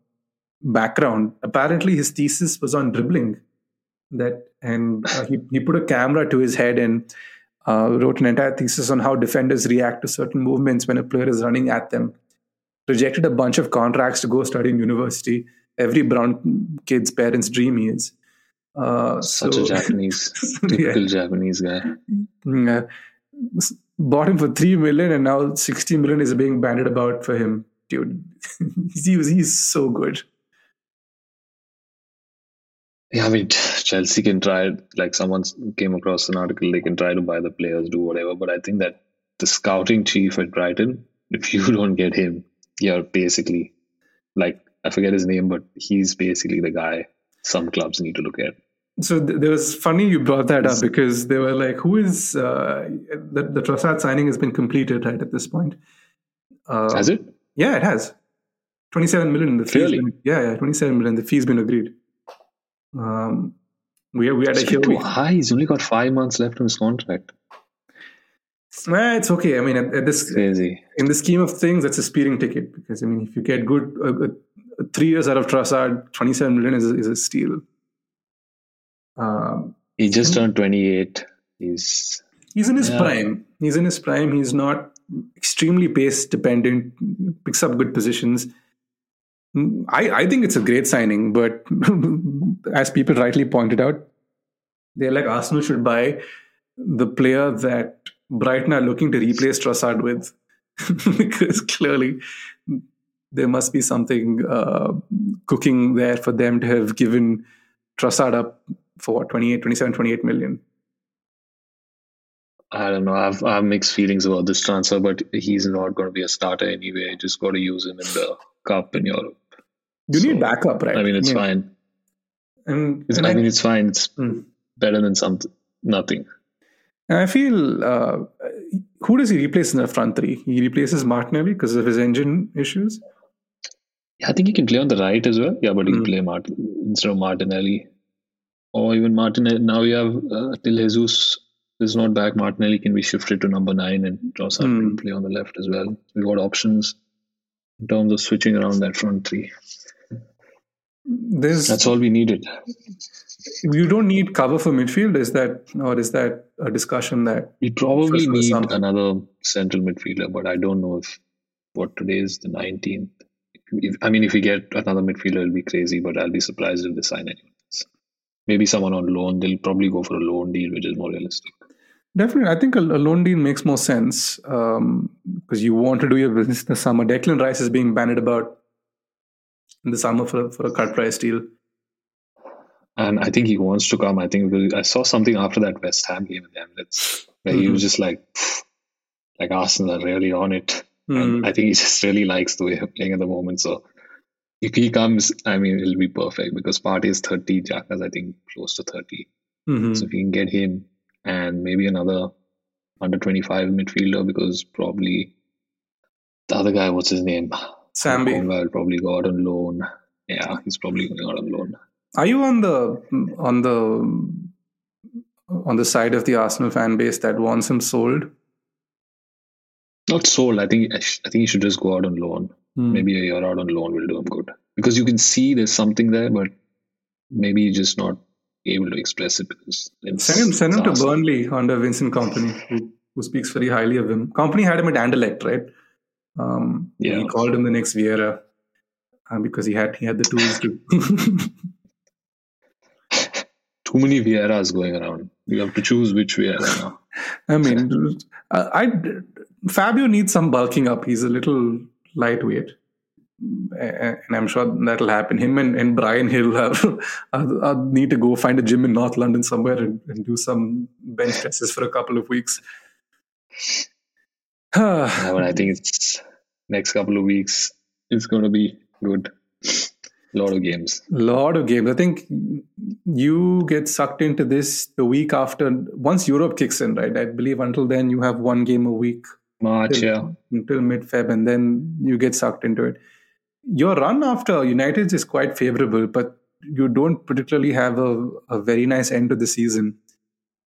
background. Apparently, his thesis was on dribbling, that, and uh, he he put a camera to his head and uh, wrote an entire thesis on how defenders react to certain movements when a player is running at them. Rejected a bunch of contracts to go study in university. Every brown kid's parents' dream he is. Uh, Such so, a Japanese, typical yeah. Japanese guy. Yeah. Bought him for three million and now sixty million is being bandied about for him. Dude, he's, he's so good. Yeah, I mean, Chelsea can try, like someone came across an article, they can try to buy the players, do whatever. But I think that the scouting chief at Brighton, if you don't get him, you're basically, like, I forget his name, but he's basically the guy some clubs need to look at. So th- there was funny you brought that up because they were like, who is, uh, the, the Trossard signing has been completed right at this point. Uh, has it? Yeah, it has. twenty-seven million. The fee's really? been, yeah, yeah, twenty-seven million. The fee's been agreed. Um, we, we had it's a bit too high. He's only got five months left on his contract. Eh, it's okay. I mean, at, at this Crazy. in the scheme of things, that's a speeding ticket because I mean, if you get good uh, uh, three years out of Trossard, twenty-seven million is, is a steal. Um, he just turned twenty-eight. He's he's in his yeah. prime. He's in his prime. He's not extremely pace dependent. Picks up good positions. I, I think it's a great signing, but as people rightly pointed out, they're like, Arsenal should buy the player that Brighton are looking to replace Trossard with because clearly there must be something uh, cooking there for them to have given Trossard up for what, twenty-eight, twenty-seven, twenty-eight million. I don't know. I've, I have mixed feelings about this transfer, but he's not going to be a starter anyway. You just got to use him in the cup in Europe. You so, need backup, right? I mean, it's yeah. fine. And, and I mean, I, it's fine. It's mm. better than something, nothing. And I feel, uh, who does he replace in the front three? He replaces Martinelli because of his engine issues. Yeah, I think he can play on the right as well. Yeah, but he mm. can play Martin instead of Martinelli. Or even Martinelli. Now you have uh, till Jesus is not back. Martinelli can be shifted to number nine and Trossard mm. can play on the left as well. We've got options in terms of switching around that front three. There's, That's all we needed. You don't need cover for midfield, is that, or is that a discussion that... You probably need something. Another central midfielder, but I don't know if what today is the nineteenth. If, I mean, if we get another midfielder, it'll be crazy, but I'll be surprised if they sign anyone else. Maybe someone on loan, they'll probably go for a loan deal, which is more realistic. Definitely. I think a, a loan deal makes more sense because um, you want to do your business in the summer. Declan Rice is being bandied about in the summer for, for a cut price deal. And I think he wants to come. I think I saw something after that West Ham game with them that's, where mm-hmm. he was just like, like Arsenal are really on it. Mm-hmm. And I think he just really likes the way they're playing at the moment. So if he comes, I mean, it'll be perfect because Partey is thirty, Xhaka's I think close to thirty. Mm-hmm. So if you can get him, and maybe another under twenty-five midfielder because probably the other guy, what's his name? Sambi. Conwell probably go out on loan. Yeah, he's probably going out on loan. Are you on the on the on the side of the Arsenal fan base that wants him sold? Not sold. I think I, sh- I think he should just go out on loan. Hmm. Maybe a year out on loan will do him good because you can see there's something there, but maybe he's just not able to express it. Because send him, send him to Burnley under Vincent Kompany, who, who speaks very highly of him. Kompany had him at Anderlecht, right? Um, yeah. He called him the next Vieira uh, because he had he had the tools to. Too many Vieiras going around. You have to choose which Vieira now. I mean, I, I Fabio needs some bulking up. He's a little lightweight. And I'm sure that'll happen. Him and, and Brian Hill have, I'll, I'll need to go find a gym in North London somewhere and, and do some bench presses for a couple of weeks. yeah, but I think it's next couple of weeks. It's going to be good. Lot of games. Lot of games. I think you get sucked into this the week after once Europe kicks in, right? I believe until then you have one game a week. March, till, yeah, until mid-Feb, and then you get sucked into it. Your run after United is quite favourable, but you don't particularly have a, a very nice end to the season.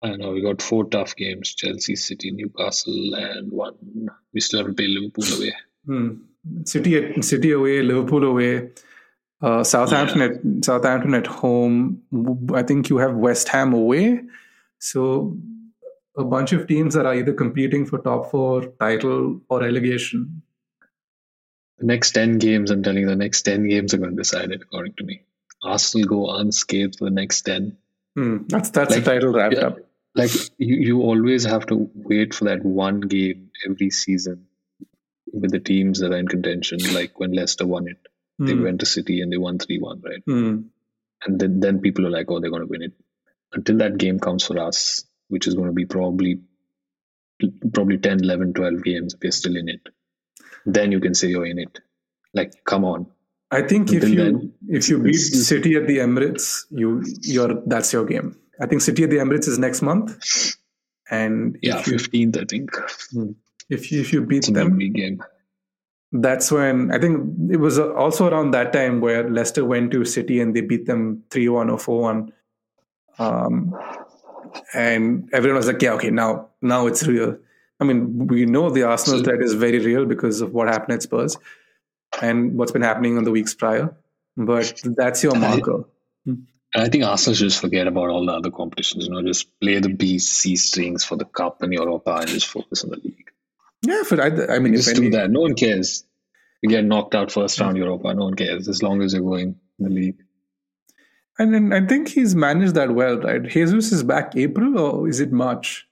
I know, we got four tough games, Chelsea, City, Newcastle, and one. We still have to pay Liverpool away. Hmm. City, City away, Liverpool away, uh, Southampton, yeah. at, Southampton at home. I think you have West Ham away. So a bunch of teams that are either competing for top four, title, or relegation. The next ten games, I'm telling you, the next ten games are going to decide it, according to me. Arsenal go unscathed for the next ten. Mm, that's that's like, the title wrapped yeah, up. Like you, you always have to wait for that one game every season with the teams that are in contention. Like when Leicester won it, mm. they went to City and they won three one, right? Mm. And then, then people are like, oh, they're going to win it. Until that game comes for us, which is going to be probably probably ten, eleven, twelve games if you're still in it. Then you can say you're in it. Like, come on. I think Until if you then, if you beat City at the Emirates, you you're that's your game. I think City at the Emirates is next month, and yeah, fifteenth I think. If you, if you beat it's them, a big game. That's when I think it was also around that time where Leicester went to City and they beat them three one or four one, um, and everyone was like, yeah, okay, now now it's real. I mean, we know the Arsenal so, threat is very real because of what happened at Spurs and what's been happening on the weeks prior, but that's your marker. And I, I think Arsenal should just forget about all the other competitions, you know, just play the B, C strings for the Cup and Europa and just focus on the league. Yeah, for, I, I mean, just if do any, that. No one cares. You get knocked out first round Europa, no one cares as long as you're going in the league. And, and I think he's managed that well, right? Jesus is back April or is it March?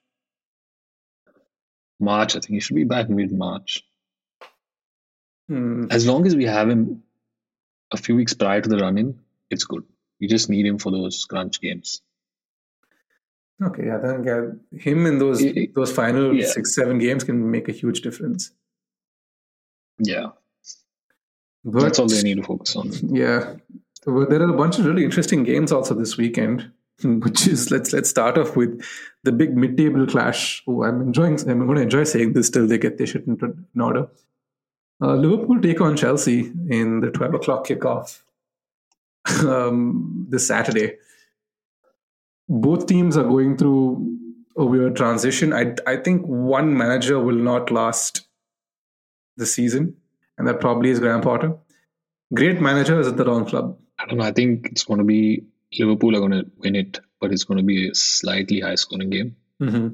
March, I think he should be back mid-March. As long as we have him a few weeks prior to the run-in, it's good. We just need him for those crunch games. Okay, yeah, then yeah, him in those it, those final yeah. six, seven games can make a huge difference. Yeah, but that's all they need to focus on. Yeah, there are a bunch of really interesting games also this weekend. Which is let's let's start off with the big mid-table clash. Oh, I'm enjoying. I'm going to enjoy saying this till they get their shit into in order. Uh, Liverpool take on Chelsea in the twelve o'clock kickoff um, this Saturday. Both teams are going through a weird transition. I, I think one manager will not last the season, and that probably is Graham Potter. Great manager is at the wrong club. I don't know. I think it's going to be Liverpool are going to win it, but it's going to be a slightly high-scoring game. Mm-hmm.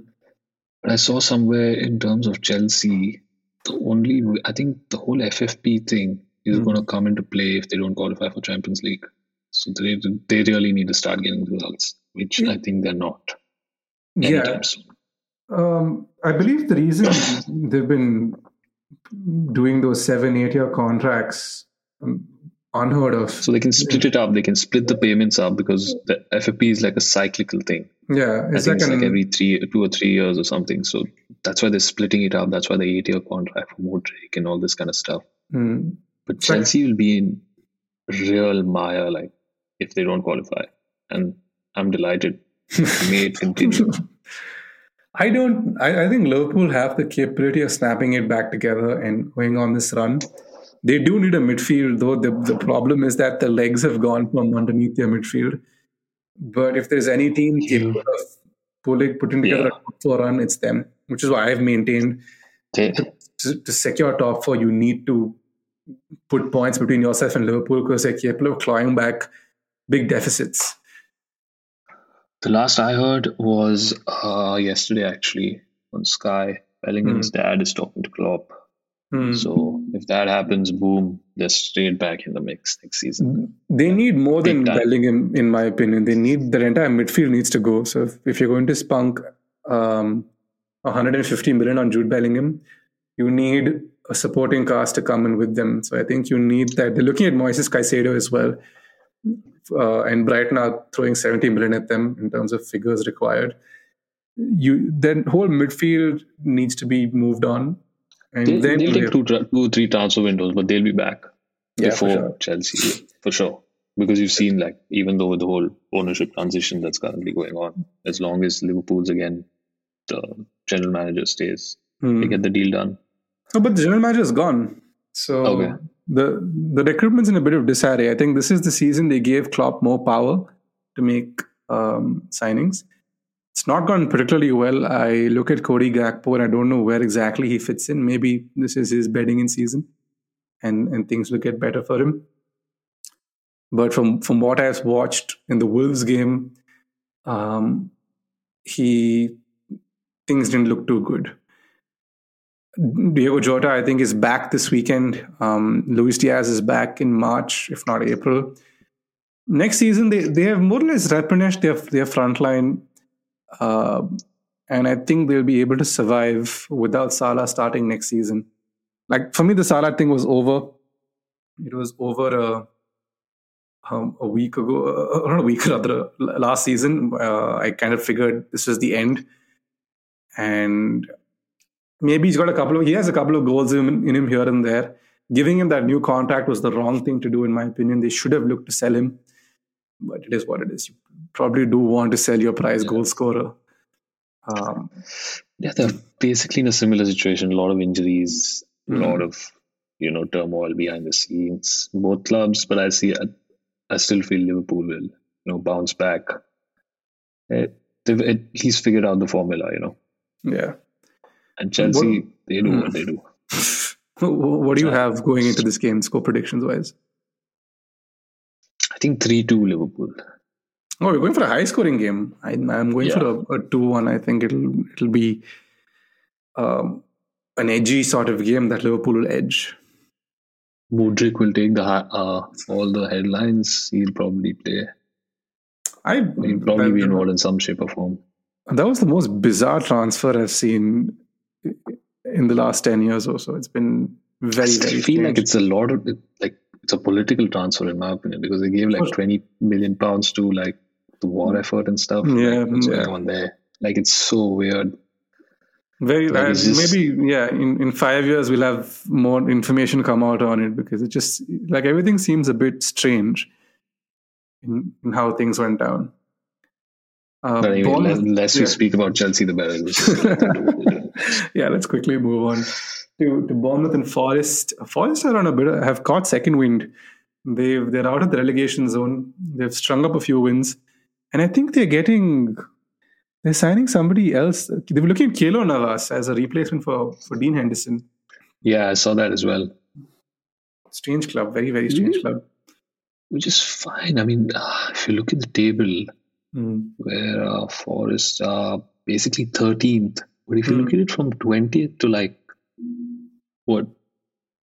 But I saw somewhere in terms of Chelsea, the only, I think the whole F F P thing is mm. going to come into play if they don't qualify for Champions League. So they they really need to start getting results, which yeah. I think they're not. Yeah. Soon. Um, I believe the reason they've been doing those seven, eight-year contracts, um, unheard of. So they can split it up. They can split the payments up because the F F P is like a cyclical thing. Yeah, it's, I think like, it's an, like every three, two or three years or something. So that's why they're splitting it up. That's why the eight-year contract for Modric and all this kind of stuff. Mm. But Chelsea will be in real mire, like if they don't qualify. And I'm delighted. May it continue. I don't. I, I think Liverpool have the capability of snapping it back together and going on this run. They do need a midfield, though. The, the problem is that the legs have gone from underneath their midfield. But if there's any team capable of pulling, putting together yeah. a top four run, it's them. Which is why I've maintained okay. to, to secure top four, you need to put points between yourself and Liverpool because they're capable of clawing back big deficits. The last I heard was uh, yesterday, actually, on Sky. Bellingham's mm. dad is talking to Klopp. Mm. So if that happens, boom, they're straight back in the mix next season. They need more Big than time. Bellingham, in my opinion. They need, their entire midfield needs to go. So if, if you're going to spunk um, one hundred fifty million on Jude Bellingham, you need a supporting cast to come in with them. So I think you need that. They're looking at Moises Caicedo as well. Uh, and Brighton are throwing seventy million at them in terms of figures required. You, their whole midfield needs to be moved on. And they'll, then they'll take two, two, three transfer windows, but they'll be back yeah, before for sure. Chelsea, for sure. Because you've seen, like, even though the whole ownership transition that's currently going on, as long as Liverpool's again, the general manager stays, mm. they get the deal done. No, but the general manager is gone, so okay. the the recruitment's in a bit of disarray. I think this is the season they gave Klopp more power to make um, signings. It's not gone particularly well. I look at Cody Gakpo and I don't know where exactly he fits in. Maybe this is his bedding in season and, and things will get better for him. But from, from what I've watched in the Wolves game, um, he things didn't look too good. Diego Jota, I think, is back this weekend. Um, Luis Diaz is back in March, if not April. next season they, they have more or less replenished their their front line, uh, and I think they'll be able to survive without Salah starting next season. Like for me, the Salah thing was over. It was over a, um, a week ago, uh, not a week rather, last season. Uh, I kind of figured this was the end, and maybe he's got a couple of he has a couple of goals in, in him here and there. Giving him that new contract was the wrong thing to do, in my opinion. They should have looked to sell him, but it is what it is. You probably do want to sell your prize yeah. goal scorer. Um, yeah, they're basically in a similar situation. A lot of injuries, a mm-hmm. lot of you know turmoil behind the scenes. Both clubs, but I see. I, I still feel Liverpool will you know bounce back. It, they've at least figured out the formula, you know. Yeah, and Chelsea, what, they do mm. what they do. What do you have going into this game, score predictions wise? I think three two Liverpool. Oh, we're going for a high scoring game. I, I'm going yeah. for a, a two one. I think it'll it'll be um, an edgy sort of game that Liverpool will edge. Mudryk will take the uh, all the headlines. He'll probably play. I, He'll probably that, be involved in some shape or form. That was the most bizarre transfer I've seen in the last ten years or so. It's been very, I very I feel strange. Like it's a lot of, like, it's a political transfer in my opinion, because they gave like twenty million pounds to like the war effort and stuff. Yeah. Like, yeah. Going on there. Like, it's so weird. Very, like, uh, just, maybe, yeah, in, in five years we'll have more information come out on it, because it just, like, everything seems a bit strange in, in how things went down. Uh, but anyway, Bournemouth, less yeah. we speak about Chelsea, the better. Yeah, let's quickly move on to, to Bournemouth and Forest. Forest are on a bit of, have caught second wind. They've they're out of the relegation zone. They've strung up a few wins, and I think they're getting they're signing somebody else. They were looking at Keylor Navas as a replacement for, for Dean Henderson. Yeah, I saw that as well. Strange club, very very strange mm-hmm. club. Which is fine. I mean, uh, if you look at the table, mm. where uh, Forest are uh, basically thirteenth. But if you mm. look at it from twentieth to like, what,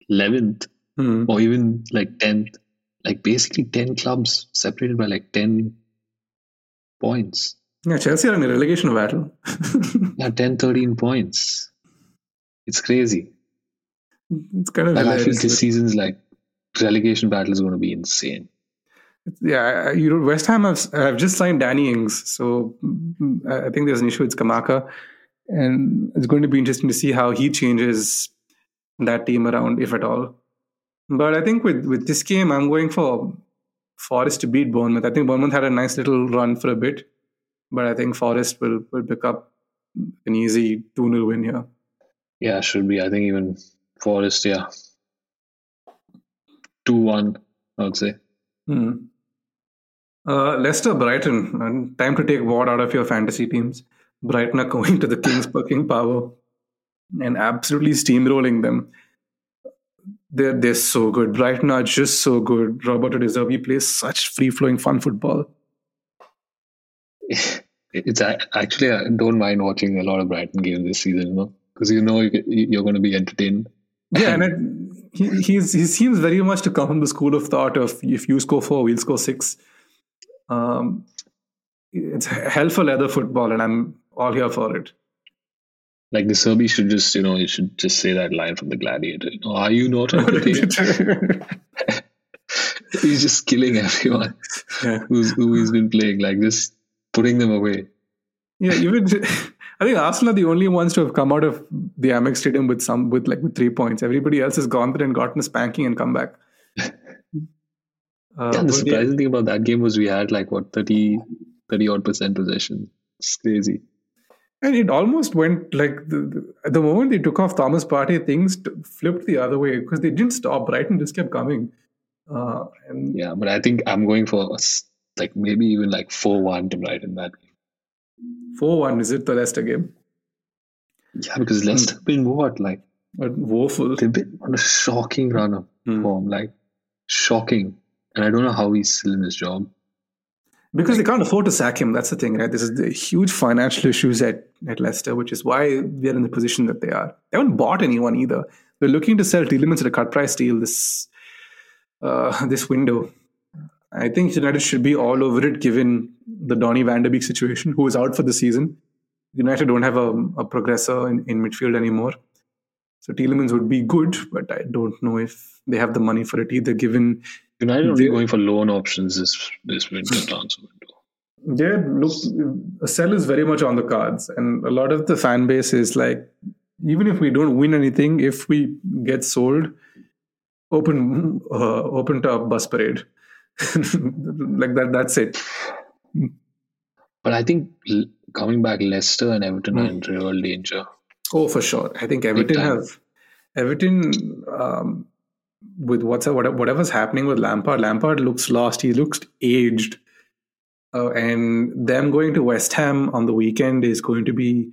eleventh, mm. or even like tenth, like basically ten clubs separated by like ten points. Yeah, Chelsea are in a relegation battle. Yeah, ten, thirteen points. It's crazy. It's kind of like, I feel this season's like relegation battle is going to be insane. Yeah, you know, West Ham have, have just signed Danny Ings. So I think there's an issue with Kamaka. And it's going to be interesting to see how he changes that team around, if at all. But I think with, with this game, I'm going for Forest to beat Bournemouth. I think Bournemouth had a nice little run for a bit, but I think Forest will, will pick up an easy two nil win here. Yeah, should be. I think even Forest, yeah. two one, I would say. Hmm. Uh, Leicester, Brighton. Time to take Ward out of your fantasy teams. Brighton are going to the King's Pucking Power and absolutely steamrolling them. They're, they're so good. Brighton are just so good. Roberto De Zerbi plays such free-flowing, fun football. It's actually, I don't mind watching a lot of Brighton games this season, no? Because you know you're going to be entertained. Yeah, and it, he, he's, he seems very much to come from the school of thought of if you score four, we'll score six. Um, it's hell for leather football, and I'm all here for it. Like the Serbi should just, you know, you should just say that line from the Gladiator. You know, are you not entertained? He's just killing everyone yeah. who's, who he's been playing, like just putting them away. Yeah, even I think Arsenal are the only ones to have come out of the Amex Stadium with some with like with three points. Everybody else has gone there and gotten a spanking and come back. uh, yeah, the surprising yeah. thing about that game was we had like what thirty, thirty odd percent possession. It's crazy. And it almost went like the, the, the moment they took off Thomas Partey, things t- flipped the other way because they didn't stop. Brighton just kept coming. Uh, and yeah, but I think I'm going for like maybe even like four one to Brighton that game. four one, is it the Leicester game? Yeah, because Leicester have mm. been what? Like, but woeful. They've been on a shocking run of mm. form. Like, shocking. And I don't know how he's still in his job. Because like, they can't afford to sack him. That's the thing, right? This is the huge financial issues at, at Leicester, which is why they're in the position that they are. They haven't bought anyone either. They're looking to sell Tielemans at a cut price deal this uh, this window. I think United should be all over it given the Donny van de Beek situation, who is out for the season. United don't have a, a progressor in, in midfield anymore. So Tielemans would be good, but I don't know if they have the money for it either, given... United are only going for loan options this, this winter transfer window. Yeah, look, a sell is very much on the cards. And a lot of the fan base is like, even if we don't win anything, if we get sold, open uh, open to a bus parade. Like that, that's it. But I think coming back, Leicester and Everton mm. are in real danger. Oh, for sure. I think Everton have... Everton, um, with what's, whatever's happening with Lampard, Lampard looks lost. He looks aged. Uh, and them going to West Ham on the weekend is going to be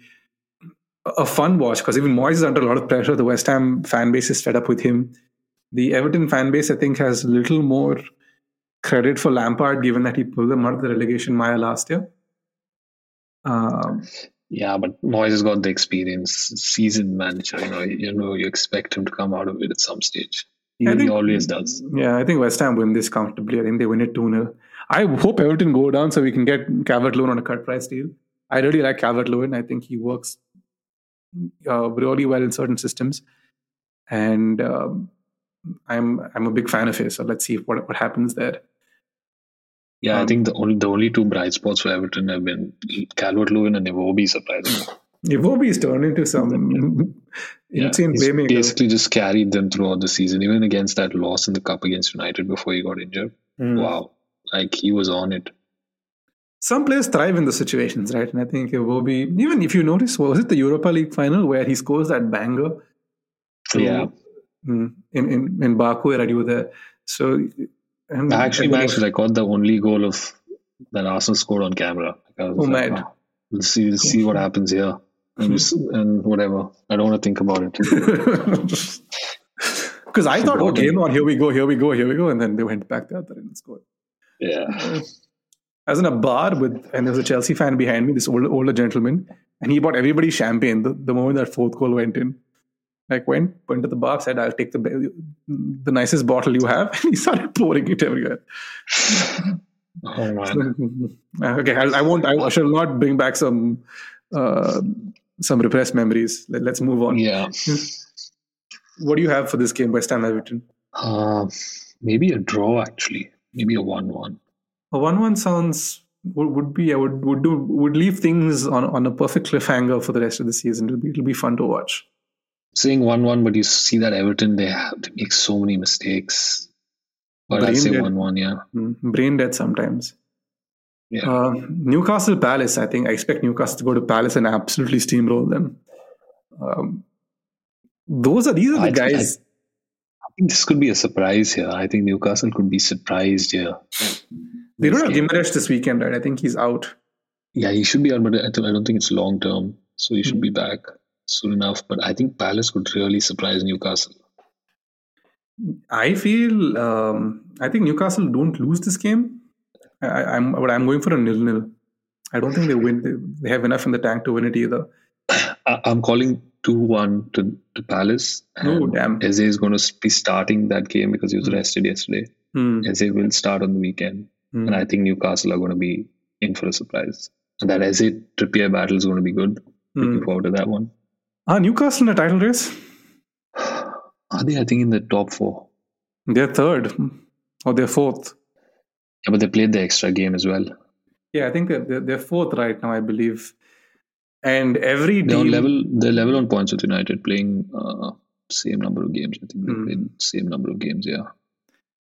a fun watch, because even Moyes is under a lot of pressure. The West Ham fan base is fed up with him. The Everton fan base, I think, has little more credit for Lampard, given that he pulled them out of the relegation mire last year. Um... Yeah, but Moyes has got the experience, seasoned manager. You know, you know, you expect him to come out of it at some stage. He, think, he always does. Yeah, I think West Ham win this comfortably. I think they win it two nil. I hope Everton go down so we can get Calvert-Lewin on a cut price deal. I really like Calvert-Lewin. I think he works uh, really well in certain systems, and um, I'm I'm a big fan of his. So let's see what what happens there. Yeah, um, I think the only the only two bright spots for Everton have been Calvert-Lewin and Iwobi, surprisingly. Iwobi is turned into some yeah, insane playmaker. Basically just carried them throughout the season, even against that loss in the cup against United before he got injured. Mm. Wow, like he was on it. Some players thrive in the situations, right? And I think Iwobi, even if you notice, was it the Europa League final where he scores that banger? So, yeah. Mm, in, in, in Baku, where you were there. So... And actually, I actually got the only goal of that Arsenal scored on camera. Like oh, like, mad. Oh, let's see, let's see what happens here. And, just, and whatever. I don't want to think about it. Because I thought, oh, game on, here we go, here we go, here we go. And then they went back the other end and scored. Yeah. I was in a bar with, and there was a Chelsea fan behind me, this old, older gentleman. And he bought everybody champagne the, the moment that fourth goal went in. Like went, went to the bar, said, I'll take the the nicest bottle you have. And he started pouring it everywhere. Oh, man. So, okay, I, I won't, I, I shall not bring back some uh, some repressed memories. Let, let's move on. Yeah. What do you have for this game, West Ham Everton? Uh, maybe a draw, actually. Maybe a one one. A one one sounds... Would, would be I would would do would leave things on, on a perfect cliffhanger for the rest of the season. It'll be it'll be fun to watch. Saying one one, but you see that Everton, they have to make so many mistakes. But I'd say one one, yeah. Brain dead sometimes. Yeah. Uh, Newcastle Palace, I think. I expect Newcastle to go to Palace and absolutely steamroll them. Um, those are These are the I guys... Think, I, I think this could be a surprise here. I think Newcastle could be surprised here. They don't have Gimaresh this weekend, right? I think he's out. Yeah, he should be out, but I don't think it's long-term. So he should mm-hmm. be back soon enough, but I think Palace could really surprise Newcastle. I feel, um, I think Newcastle don't lose this game. I, I'm, but I'm going for a nil-nil. I don't think they win. They have enough in the tank to win it either. I, I'm calling two one to, to Palace. Oh, damn. Eze is going to be starting that game because he was rested yesterday. Mm. Eze will start on the weekend. Mm. And I think Newcastle are going to be in for a surprise. And that Eze Trippier battle is going to be good. Looking mm. forward to that one. Are Newcastle in the title race? Are they, I think, in the top four? They're third. Or they're fourth. Yeah, but they played the extra game as well. Yeah, I think they're, they're fourth right now, I believe. And every they're deal... Level, they're level on points with United, playing uh, same number of games. I think they mm. played same number of games, yeah.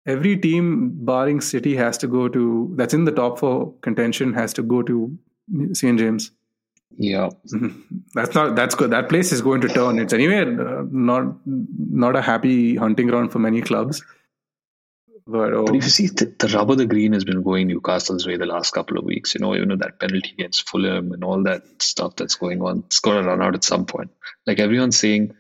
Every team, barring City, has to go to... That's in the top four contention, has to go to Saint James. Yeah, that's not that's good. That place is going to turn. It's anyway uh, not not a happy hunting ground for many clubs. But, oh. but if you see the, the rub of the green has been going Newcastle's way the last couple of weeks. You know, even with that penalty against Fulham and all that stuff that's going on, it's going to run out at some point. Like everyone's saying,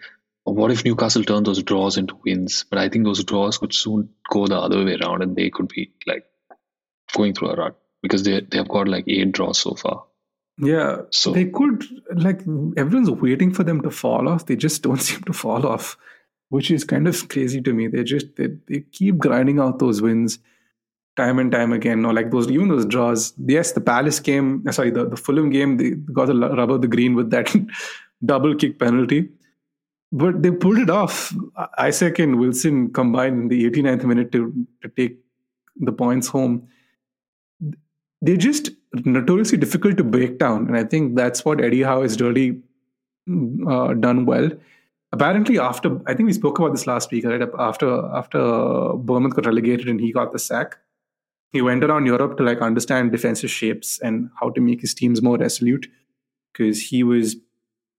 oh, what if Newcastle turned those draws into wins? But I think those draws could soon go the other way around, and they could be like going through a rut because they they have got like eight draws so far. Yeah, so they could, like, everyone's waiting for them to fall off. They just don't seem to fall off, which is kind of crazy to me. They just, they, they keep grinding out those wins. time and time again. No, like those, even those draws. Yes, the Palace game, sorry, the, the Fulham game, they got the rubber of the green with that double kick penalty. But they pulled it off. Isaac and Wilson combined in the eighty-ninth minute to, to take the points home. They're just notoriously difficult to break down. And I think that's what Eddie Howe has really uh, done well. Apparently, after, I think we spoke about this last week, right? After after Bournemouth got relegated and he got the sack, he went around Europe to like understand defensive shapes and how to make his teams more resolute, because he was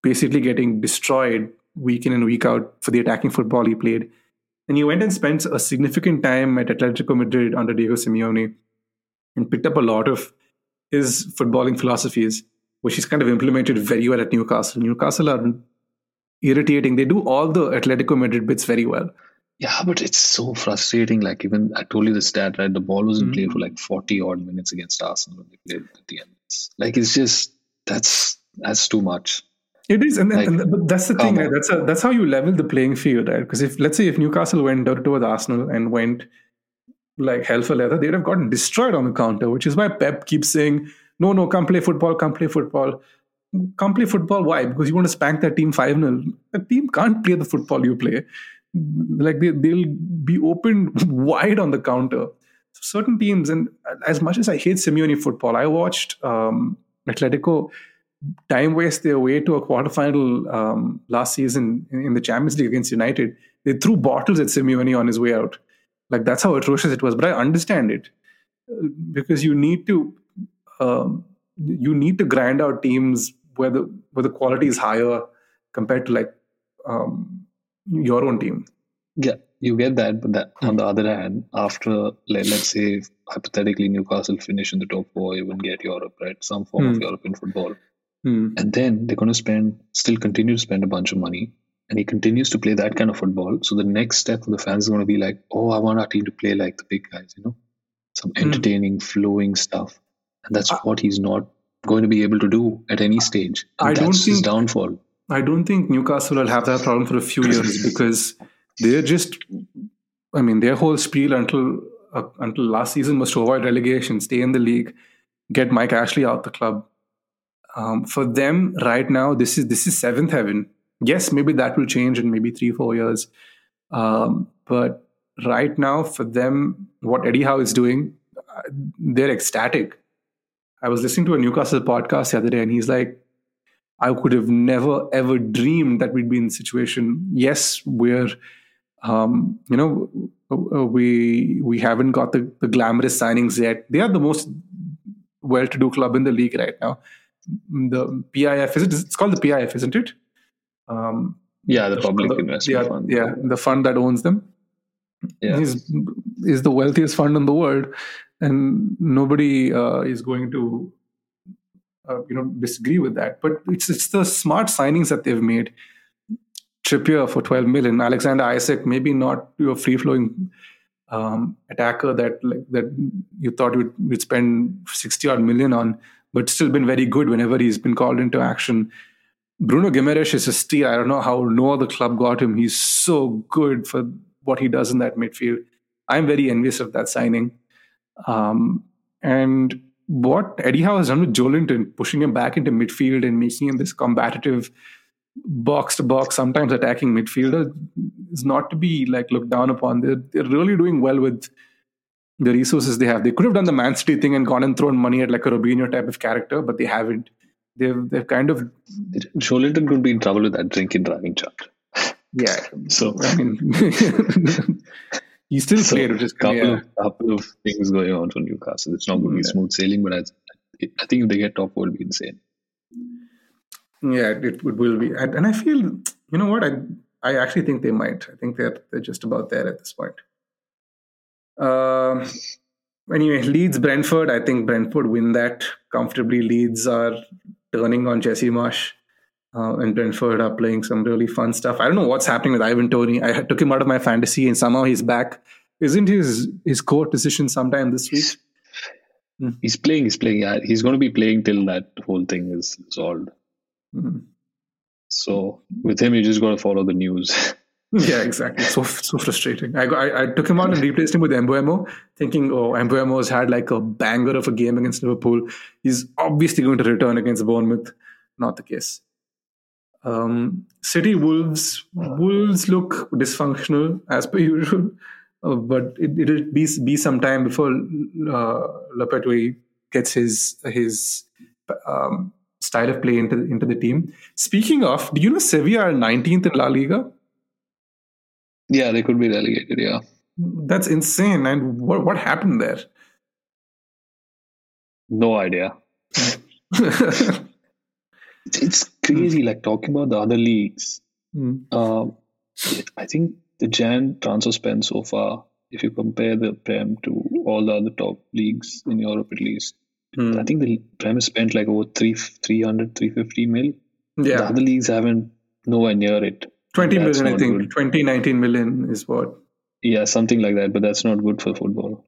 basically getting destroyed week in and week out for the attacking football he played. And he went and spent a significant time at Atletico Madrid under Diego Simeone and picked up a lot of his footballing philosophies, which he's kind of implemented very well at Newcastle. Newcastle are irritating. They do all the Atletico Madrid bits very well. Yeah, but it's so frustrating. Like, even I told you the stat, right? The ball wasn't mm-hmm. played for like forty odd minutes against Arsenal when they played at the end. Like, it's just, that's that's too much. It is, and, like, and th- but that's the thing. Right? That's a, that's how you level the playing field, right? Because if, let's say, if Newcastle went door to door with Arsenal and went like hell for leather, they'd have gotten destroyed on the counter, which is why Pep keeps saying, "No, no, come play football, come play football, come play football." Why? Because you want to spank that team five nil. The team can't play the football you play. Like they they'll be open wide on the counter. Certain teams, and as much as I hate Simeone football, I watched um, Atletico time waste their way to a quarterfinal um, last season in, in the Champions League against United. They threw bottles at Simeone on his way out. Like, that's how atrocious it was. But I understand it, because you need to um, you need to grind out teams where the where the quality is higher compared to like um, your own team. Yeah, you get that. But that, on the other hand, after let, let's say hypothetically Newcastle finish in the top four, you wouldn't get Europe, right? Some form mm. of European football. Mm. And then they're going to spend, still continue to spend a bunch of money. And he continues to play that kind of football. So the next step for the fans is going to be like, oh, I want our team to play like the big guys, you know, some entertaining, mm. flowing stuff. And that's I, what he's not going to be able to do at any stage. And I that's don't think, his downfall. I don't think Newcastle will have that problem for a few years, because they're just, I mean, their whole spiel until uh, until last season was to avoid relegation, stay in the league, get Mike Ashley out the club. Um, for them right now, this is this is seventh heaven. Yes, maybe that will change in maybe three, four years. Um, but right now, for them, what Eddie Howe is doing, they're ecstatic. I was listening to a Newcastle podcast the other day, and he's like, I could have never, ever dreamed that we'd be in the situation. Yes, we're, um, you know, we we haven't got the, the glamorous signings yet. They are the most well-to-do club in the league right now. The P I F, is it? It's called the P I F, isn't it? Um, yeah, the public the, investment yeah, fund. Yeah, the fund that owns them yeah. is is the wealthiest fund in the world, and nobody uh, is going to uh, you know disagree with that. But it's it's the smart signings that they've made. Trippier for twelve million, Alexander Isak, maybe not your free flowing um, attacker that like, that you thought you'd, you'd spend sixty odd million on, but still been very good whenever he's been called into action. Bruno Guimaraes is a steal. I don't know how no other club got him. He's so good for what he does in that midfield. I'm very envious of that signing. Um, and what Eddie Howe has done with Joelinton, pushing him back into midfield and making him this combative box-to-box, sometimes attacking midfielder, is not to be like looked down upon. They're, they're really doing well with the resources they have. They could have done the Man City thing and gone and thrown money at like a Robinho type of character, but they haven't. They've they've kind of Joelinton could be in trouble with that drink and driving chart. Yeah. So I mean he still so played with just couple yeah. of couple of things going on for Newcastle. It's not going to be yeah. smooth sailing, but I, I think if they get top four, it'll be insane. Yeah, it, it will be, and, and I feel you know what I I actually think they might. I think they're they're just about there at this point. Um. Anyway, Leeds, Brentford. I think Brentford win that comfortably. Leeds are turning on Jesse Marsh, uh, and Brentford are playing some really fun stuff. I don't know what's happening with Ivan Toney. I took him out of my fantasy, and somehow he's back. Isn't his his court decision sometime this week? He's, he's playing. He's playing. Yeah, he's going to be playing till that whole thing is resolved. Mm-hmm. So with him, you just got to follow the news. Yeah, exactly. So so frustrating. I, got, I I took him on and replaced him with Mbeumo, thinking, oh, Mbeumo's had like a banger of a game against Liverpool. He's obviously going to return against Bournemouth. Not the case. Um, City Wolves. Wolves look dysfunctional as per usual, uh, but it, it'll be be some time before uh, Lopetegui gets his his um, style of play into into the team. Speaking of, do you know Sevilla are nineteenth in La Liga? Yeah, they could be relegated, yeah. That's insane. And what what happened there? No idea. it's, it's crazy, mm. like talking about the other leagues. Mm. Um, I think the Jan transfer spend so far, if you compare the Prem to all the other top leagues in Europe at least, mm. I think the Prem has spent like over three hundred, three fifty mil. Yeah. The other leagues haven't nowhere near it. twenty million, I think. Good. twenty, nineteen million is what? Yeah, something like that. But that's not good for football.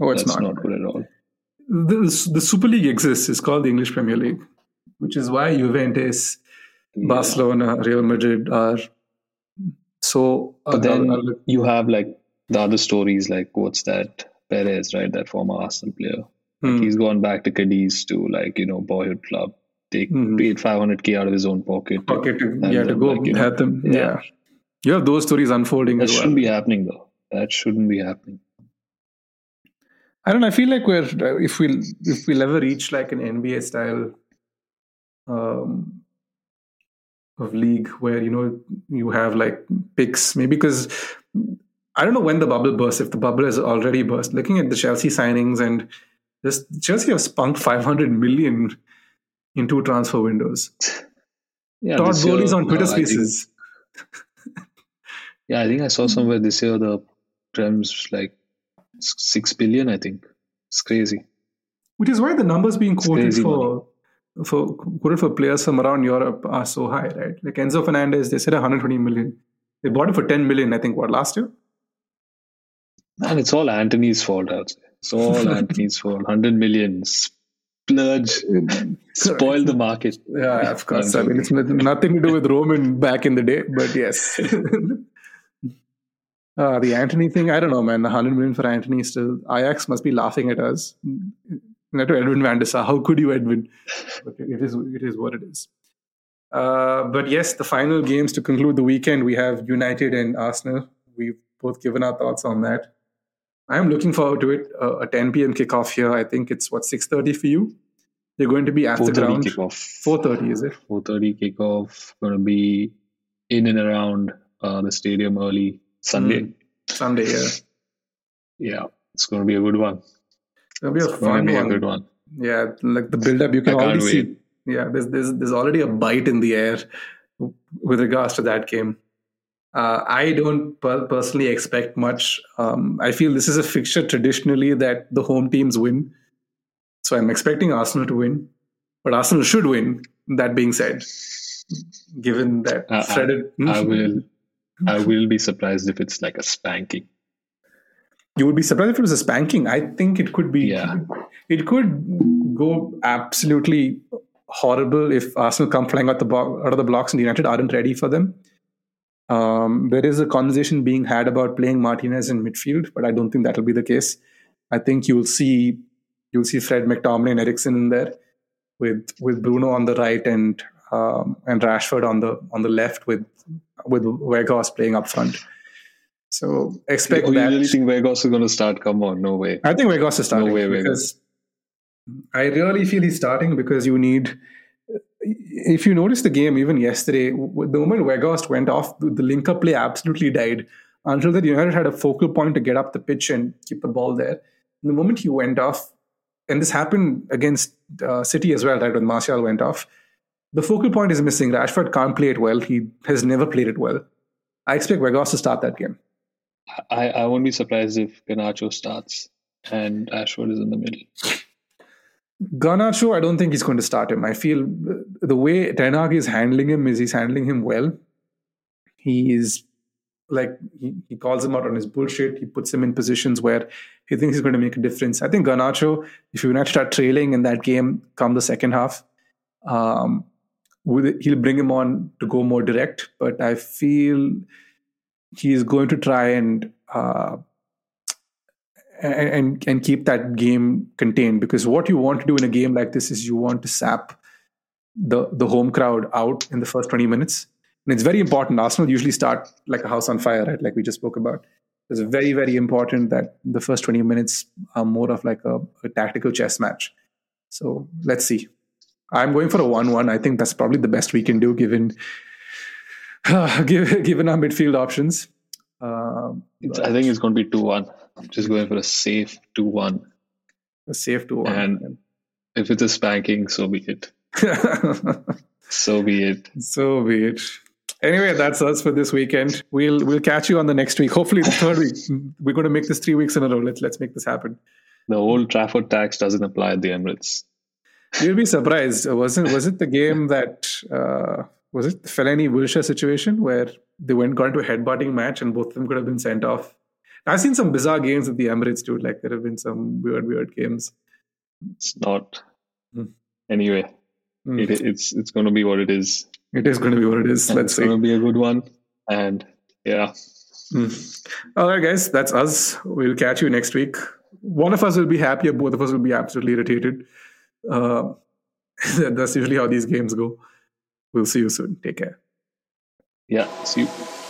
Oh, it's that's not. not good at all. The, the Super League exists. It's called the English Premier League, which is why Juventus, yeah. Barcelona, Real Madrid are so... But uh, then uh, you have like the other stories, like what's that? Perez, right? That former Arsenal player. Hmm. Like, he's gone back to Cadiz to like, you know, boyhood club. Take mm-hmm. paid five hundred k out of his own pocket. Pocket, yeah, to go like, have them. Yeah. yeah, you have those stories unfolding. That as shouldn't well. be happening, though. That shouldn't be happening. I don't know. I feel like we're if we if we'll ever reach like an N B A style um, of league where you know you have like picks, maybe because I don't know when the bubble bursts. If the bubble has already burst, looking at the Chelsea signings and just Chelsea have spunked five hundred million. In two transfer windows. Yeah, Todd Bowley's on Twitter no, Spaces. Think, yeah, I think I saw somewhere this year the Prem's like six billion, I think. It's crazy. Which is why the numbers being quoted for, for quoted for players from around Europe are so high, right? Like Enzo Fernandez, they said one hundred twenty million. They bought him for ten million, I think, what, last year? Man, it's all Anthony's fault, I would say. It's all Anthony's fault. one hundred million. Splurge, spoil the market. Yeah, of course. I mean, it's nothing to do with Roman back in the day, but yes. uh, the Anthony thing, I don't know, man. The one hundred million for Anthony still. Ajax must be laughing at us. Not to Edwin van der Sar. How could you, Edwin? But it is, it is what it is. Uh, but yes, the final games to conclude the weekend, we have United and Arsenal. We've both given our thoughts on that. I'm looking forward to it. Uh, a ten p.m. kickoff here. I think it's, what, six thirty for you? They're going to be at the ground. four thirty, is it? four thirty kickoff. Going to be in and around uh, the stadium early Sunday. Mm. Sunday, yeah. Yeah, it's going to be a good one. It's going to be a fun be one. A good one. Yeah, like the build-up, you can already wait. see. Yeah, there's, there's, there's already a bite in the air with regards to that game. Uh, I don't per- personally expect much. Um, I feel this is a fixture traditionally that the home teams win. So I'm expecting Arsenal to win. But Arsenal should win, that being said. Given that uh, Fred... I, mm-hmm. I will I will be surprised if it's like a spanking. You would be surprised if it was a spanking? I think it could be... Yeah. It could go absolutely horrible if Arsenal come flying out, the bo- out of the blocks and United aren't ready for them. Um, there is a conversation being had about playing Martinez in midfield, but I don't think that'll be the case. I think you'll see you'll see Fred, McTominay, and Eriksen in there, with with Bruno on the right and um, and Rashford on the on the left, with with Weghorst playing up front. So expect oh, that. You really think Weghorst is going to start? Come on, no way. I think Weghorst is starting. No way, because I really feel he's starting because you need. If you notice the game, even yesterday, the moment Weghorst went off, the linker play absolutely died. Until that, United had a focal point to get up the pitch and keep the ball there. And the moment he went off, and this happened against uh, City as well, right, when Martial went off, the focal point is missing. Rashford can't play it well. He has never played it well. I expect Weghorst to start that game. I, I won't be surprised if Garnacho starts and Rashford is in the middle. Garnacho, I don't think he's going to start him. I feel the way Ten Hag is handling him is he's handling him well. He is like, he, he calls him out on his bullshit. He puts him in positions where he thinks he's going to make a difference. I think Garnacho, if you not start trailing in that game, come the second half, um, with, he'll bring him on to go more direct. But I feel he is going to try and, uh, and and keep that game contained, because what you want to do in a game like this is you want to sap the the home crowd out in the first twenty minutes. And it's very important. Arsenal usually start like a house on fire, right? Like we just spoke about. It's very, very important that the first twenty minutes are more of like a, a tactical chess match. So let's see. I'm going for a one one. I think that's probably the best we can do given uh, given our midfield options. Uh, I think it's going to be two one. I'm just going for a safe two one. A safe two one. And if it's a spanking, so be it. so be it. So be it. Anyway, that's us for this weekend. We'll we'll catch you on the next week. Hopefully the third week. We're going to make this three weeks in a row. Let's, let's make this happen. The Old Trafford tax doesn't apply at the Emirates. You'll be surprised. Wasn't was it the game that uh, was it the Fellaini-Wilshere situation where they went got into a headbutting match and both of them could have been sent off? I've seen some bizarre games at the Emirates, dude. Like there have been some weird, weird games. It's not. Mm. Anyway, mm. It, it's it's going to be what it is. It is going to be what it is. And Let's it's see. It's going to be a good one. And yeah. Mm. All right, guys. That's us. We'll catch you next week. One of us will be happy, or both of us will be absolutely irritated. Uh, that's usually how these games go. We'll see you soon. Take care. Yeah. See you.